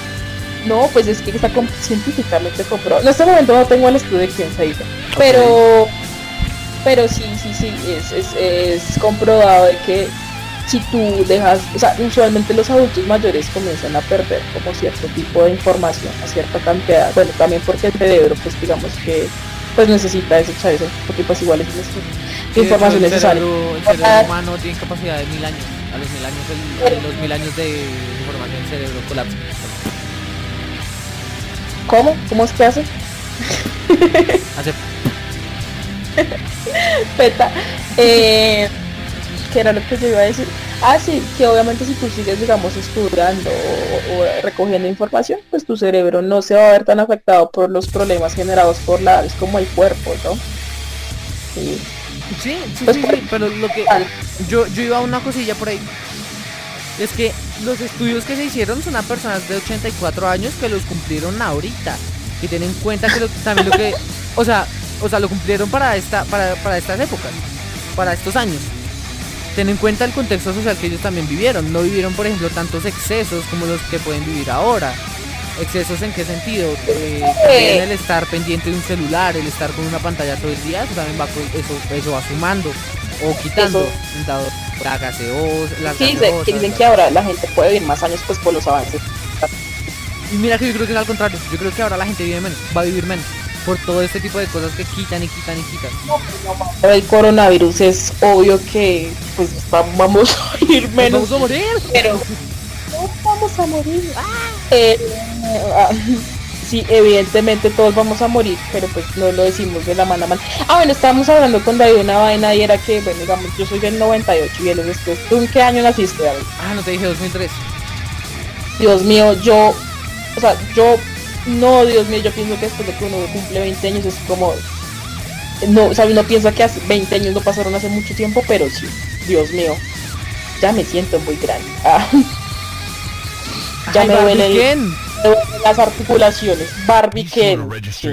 No, pues es que está científicamente comprobado. En este momento no tengo el estudio de quién se hizo. Pero... Okay. Pero sí, sí, sí, es, es, es comprobado de que si tú dejas... O sea, usualmente los adultos mayores comienzan a perder como cierto tipo de información a cierta cantidad. Bueno, también porque el cerebro, pues digamos que... pues necesita desechar eso, porque pues igual es sí, información el necesaria. Cerebro, el cerebro ah, humano tiene capacidad de mil años, a los mil años, el, a los mil años de información el cerebro colapsa. ¿Cómo? ¿Cómo es que hace? Hace... Peta. Eh, ¿Qué era lo que yo iba a decir? Ah, sí, que obviamente si tú sigues, digamos, estudiando o, o recogiendo información, pues tu cerebro no se va a ver tan afectado por los problemas generados por la... Es como el cuerpo, ¿no? Sí, sí, sí, pues, sí, sí, pero lo que... Yo, yo iba a una cosilla por ahí. Es que los estudios que se hicieron son a personas de ochenta y cuatro años que los cumplieron ahorita. Y ten en cuenta que lo, también lo que... O sea, o sea, lo cumplieron para esta, para, para estas épocas, para estos años. Ten en cuenta el contexto social que ellos también vivieron. No vivieron, por ejemplo, tantos excesos como los que pueden vivir ahora. ¿Excesos en qué sentido? Eh, también el estar pendiente de un celular, el estar con una pantalla todo el día, eso también va, eso, eso va sumando o quitando. Dado, la gaseosa, la sí, gaseosa, dicen ¿verdad? Que ahora la gente puede vivir más años pues por los avances. Y mira que yo creo que es al contrario. Yo creo que ahora la gente vive menos, va a vivir menos. Por todo este tipo de cosas que quitan y quitan y quitan. No, no, el coronavirus es obvio que pues vamos a ir menos. Nos vamos a morir. Pero no vamos a morir. Ah, eh, ah, sí, evidentemente todos vamos a morir, pero pues no lo decimos de la mala manera. Ah, bueno, estábamos hablando con David una vaina y era que, bueno, digamos, yo soy del noventa y ocho y él es después. ¿Tú en qué año naciste, David? Ah, no te dije dos mil tres. Dios mío, yo, o sea, yo... No, Dios mío, yo pienso que después de que uno cumple veinte años es como... No, o sea, uno piensa que hace veinte años no pasaron hace mucho tiempo, pero sí, Dios mío, ya me siento muy grande. Ah. Ya ay, me duele el... las articulaciones. Barbie Ken. Sí.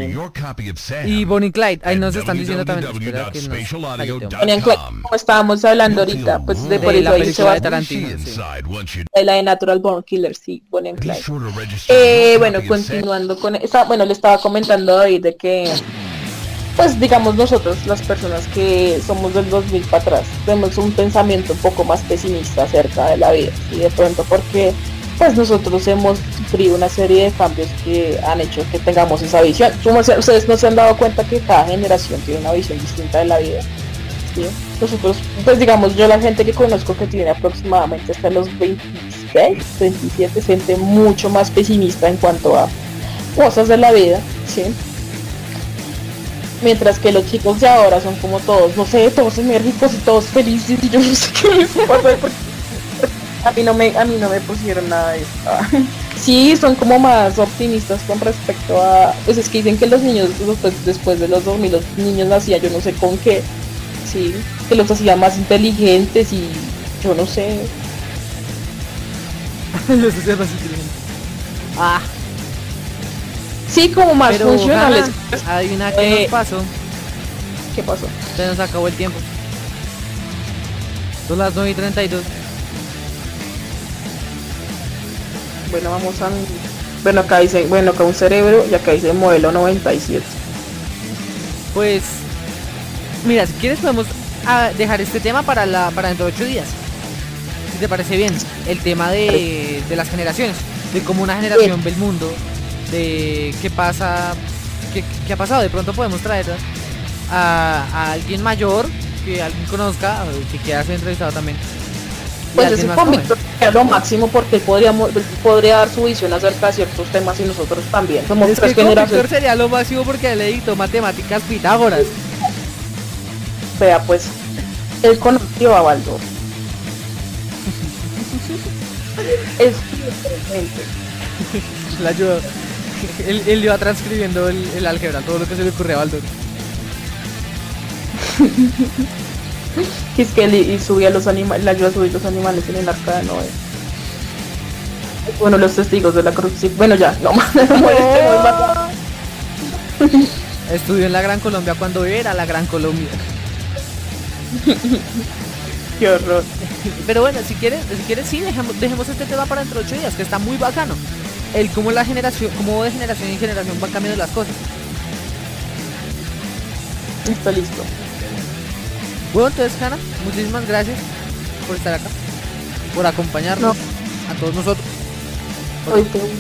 Y Bonnie Clyde. Ahí nos están diciendo también. Espera, que nos... Bonnie and Clyde, como estábamos hablando ahorita, pues de, de por eso ahí se va a Tarantino. Sí. La de Natural Born Killer, sí, Bonnie and Clyde. Eh, bueno, continuando con esta, bueno, le estaba comentando a David de que, pues digamos nosotros, las personas que somos del dos mil para atrás, tenemos un pensamiento un poco más pesimista acerca de la vida, y de pronto porque pues nosotros hemos sufrido una serie de cambios que han hecho que tengamos esa visión. Ustedes no se han dado cuenta que cada generación tiene una visión distinta de la vida, ¿sí? Nosotros, pues digamos, yo la gente que conozco que tiene aproximadamente hasta los veintiséis, veintisiete, gente mucho más pesimista en cuanto a cosas de la vida, ¿sí? Mientras que los chicos de ahora son como todos, no sé, todos enérgicos y todos felices, y yo no sé qué les pasa, porque a mí no me, a mí no me pusieron nada de esto. Sí, son como más optimistas con respecto a... Pues es que dicen que los niños después, después de los dos mil, los niños nacían yo no sé con qué, sí, que los hacían más inteligentes y yo no sé. Los hacían más inteligentes. Ah. Sí, como más pero, funcionales. Hanna, adivina qué eh, nos pasó. ¿Qué pasó? Se nos acabó el tiempo. Son las nueve y treinta y dos. Bueno, vamos a... Bueno, acá dice... Bueno, acá un cerebro y acá dice modelo noventa y siete. Pues... Mira, si quieres podemos a dejar este tema para la para dentro de ocho días. Si te parece bien. El tema de, de las generaciones. De cómo una generación sí ve el mundo. De qué pasa, qué, qué ha pasado. De pronto podemos traer a, a alguien mayor que alguien conozca, que quiera ser entrevistado también. Pues ese con Víctor es lo máximo, porque podríamos, podría dar su visión acerca de ciertos temas y nosotros también. Somos es tres que generaciones. Víctor sería lo máximo porque le dictó matemáticas Pitágoras. Vea pues, él conoció a Baldo. Es la ayuda. Él, él iba transcribiendo el, el álgebra, todo lo que se le ocurre a Baldor. Que es que él y subía los animales, le ayuda a subir los animales en el arca de Noé. Bueno, los testigos de la crucifixión. Bueno, ya, no más. Estudió en la Gran Colombia cuando era la Gran Colombia. Qué horror. Pero bueno, si quieres, si quieres sí, dejemos, dejemos este tema para dentro de ocho días, que está muy bacano. El cómo la generación, cómo de generación en generación van cambiando las cosas. Listo, listo. Bueno, entonces, Hanna, muchísimas gracias por estar acá, por acompañarnos, no. a todos nosotros. Hoy fue un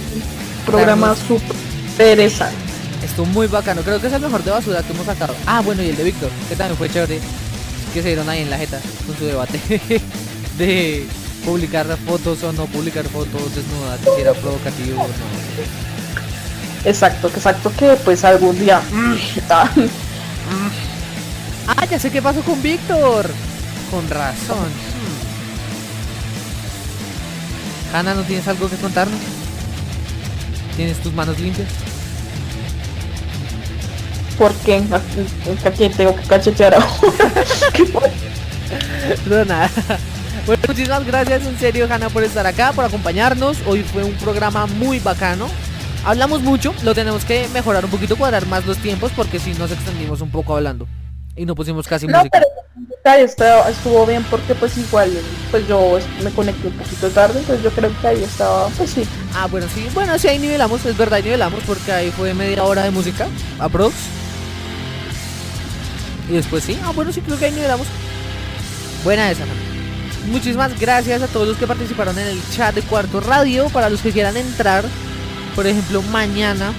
programa súper interesante. Estuvo muy bacano, creo que es el mejor de basura que hemos sacado. Ah, bueno, y el de Víctor, que también fue chévere, que se dieron ahí en la jeta con su debate de... publicar fotos o no publicar fotos desnudas, si era provocativo o no. Exacto, exacto, que pues algún día... Ah, ya sé qué pasó con Víctor. Con razón. Hanna, ¿no tienes algo que contarnos? ¿Tienes tus manos limpias? ¿Por qué? Aquí tengo que cachetear ahora. No, nada. Bueno, muchísimas gracias en serio, Hanna, por estar acá, por acompañarnos. Hoy fue un programa muy bacano. Hablamos mucho, lo tenemos que mejorar un poquito, cuadrar más los tiempos, porque si sí nos extendimos un poco hablando y no pusimos casi no, música. Pero estuvo bien porque pues igual pues yo me conecté un poquito tarde, entonces yo creo que ahí estaba, pues sí. Ah, bueno, sí, bueno, sí, ahí nivelamos, es verdad, ahí nivelamos, porque ahí fue media hora de música, aprox. Y después sí, ah, bueno, sí, creo que ahí nivelamos. Buena esa, Hanna. Muchísimas gracias a todos los que participaron en el chat de Cuarto Radio. Para los que quieran entrar, por ejemplo, mañana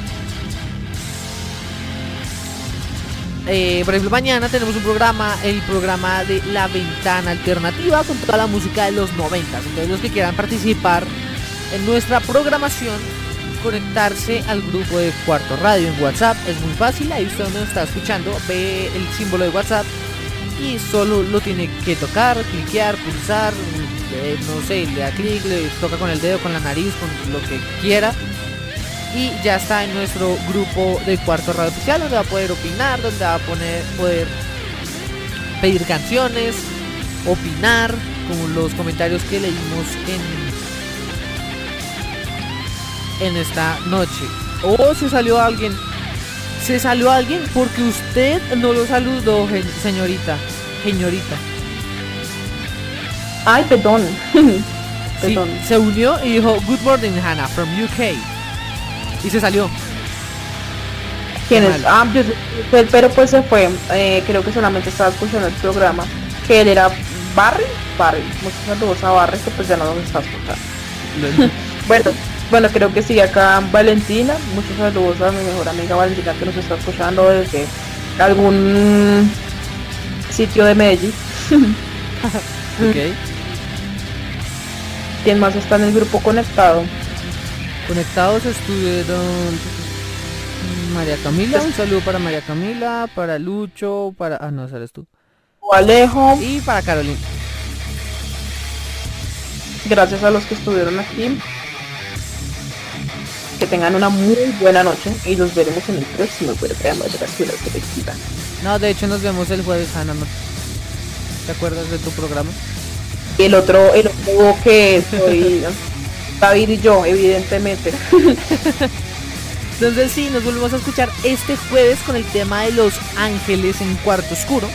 eh, Por ejemplo, mañana tenemos un programa, el programa de La Ventana Alternativa, con toda la música de los noventa. Entonces los que quieran participar en nuestra programación, conectarse al grupo de Cuarto Radio en WhatsApp, es muy fácil. Ahí usted nos está escuchando, ve el símbolo de WhatsApp y solo lo tiene que tocar, cliquear, pulsar, eh, no sé, le da clic, le toca con el dedo, con la nariz, con lo que quiera, y ya está en nuestro grupo de Cuarto Radio Oficial, donde va a poder opinar, donde va a poner, poder pedir canciones, opinar, como los comentarios que leímos en en esta noche. O se salió alguien. Se salió alguien porque usted no lo saludó, señorita. Señorita. Ay, perdón. Sí, se unió y dijo good morning Hanna from U K y se salió. ¿Quién es? Ah, yo, pero pues se fue, eh, creo que solamente estaba escuchando el programa, que él era Barry, Barry, muchos saludos a Barry que pues ya no nos está escuchando. Bueno, bueno, creo que sí, acá Valentina, muchos saludos a mi mejor amiga Valentina que nos está escuchando desde algún sitio de Medellín. Okay. ¿Quién más está en el grupo conectado? Conectados estuvieron María Camila, un saludo para María Camila, para Lucho, para... Ah, no, ¿sabes tú? O Alejo. Y para Carolina. Gracias a los que estuvieron aquí. Que tengan una muy buena noche y nos veremos en el próximo programa de las ciudades de Vestida. No, de hecho nos vemos el jueves, Hanna. ¿Te acuerdas de tu programa? El otro, el otro que soy David y yo, evidentemente. Entonces sí, nos volvemos a escuchar este jueves con el tema de los ángeles en cuarto oscuro.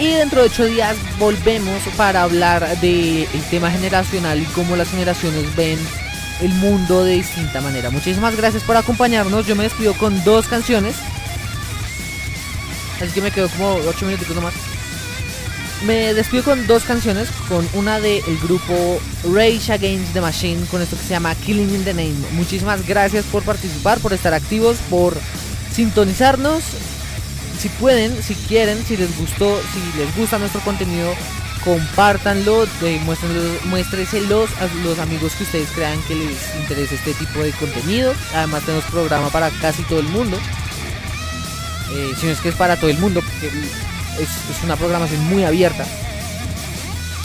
Y dentro de ocho días volvemos para hablar del tema generacional y cómo las generaciones ven el mundo de distinta manera. Muchísimas gracias por acompañarnos. Yo me despido con dos canciones. Así que me quedo como ocho minutitos nomás. Me despido con dos canciones, con una del de grupo Rage Against the Machine, con esto que se llama Killing in the Name. Muchísimas gracias por participar, por estar activos, por sintonizarnos. Si pueden, si quieren, si les gustó, si les gusta nuestro contenido, compártanlo, muéstrenselos a los amigos que ustedes crean que les interese este tipo de contenido. Además tenemos programa para casi todo el mundo, eh, si no es que es para todo el mundo, porque... Es, es una programación muy abierta.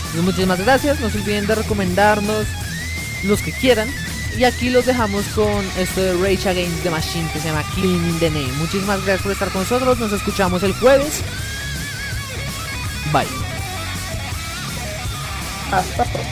Entonces, muchísimas gracias. No se olviden de recomendarnos los que quieran. Y aquí los dejamos con esto de Rage Against the Machine que se llama Clean the Name. Muchísimas gracias por estar con nosotros. Nos escuchamos el jueves. Bye. Hasta pronto.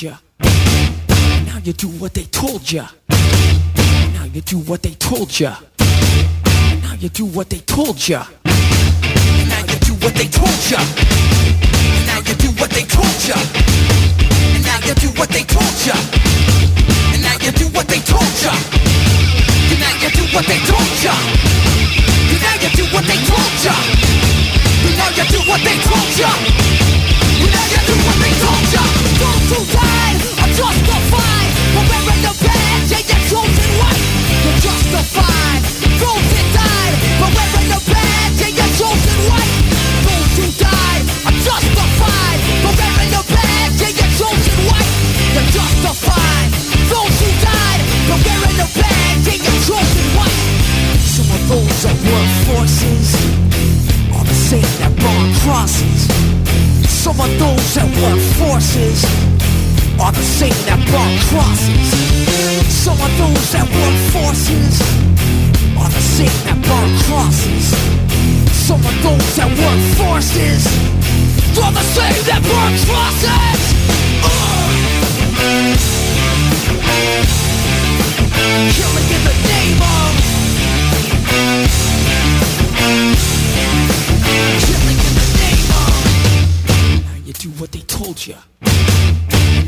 Ya. Now you do what they told ya. And now you do what they told ya. And now you do what they told ya. And now you do what they told ya. And now you do what they told ya. And now you do what they told ya. And now you do what they told ya. And now you do what they told ya. And now you do what they told ya. Those who died are justified for wearing the badge and your chosen wife. You're justified, those that died for wearing the badge and your chosen white. Those who died are justified for wearing the badge and your chosen white. You're justified, those who died for wearing the badge and your chosen white. Some of those that were forces are the same that crushes are the same that brought crosses. Some of those that work forces are the same that brought crosses. Some of those that work forces are the same that brought crosses. Uh! Killing in the name of. Killing in the name of. Now you do what they told you.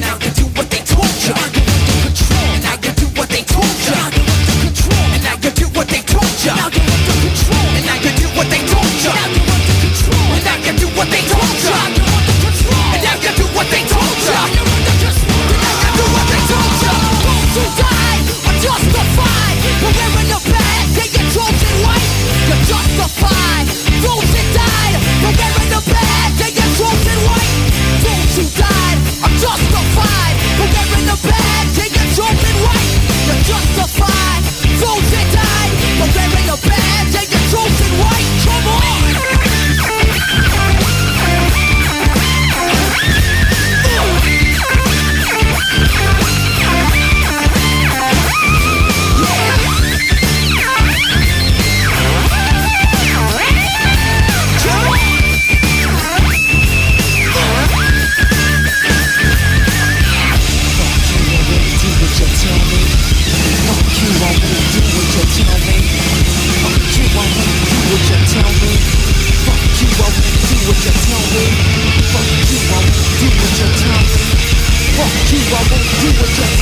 Now you do what they told you. Now you do what they told you. Now you do what they told you. Now you do what they told you. Now you do what they told you. Now you do what they told you. Now you do what they told you. Now you do what they told you. Those who died are justified. But wearing a badge, they get Trojan white. You're justified. Those who died are wearing a badge, they get Trojan white. Those who died are justified. But wearing a badge, they get Trojan white. You're justified. Those who died are wearing a badge, they get Trojan white. Come on. Do what you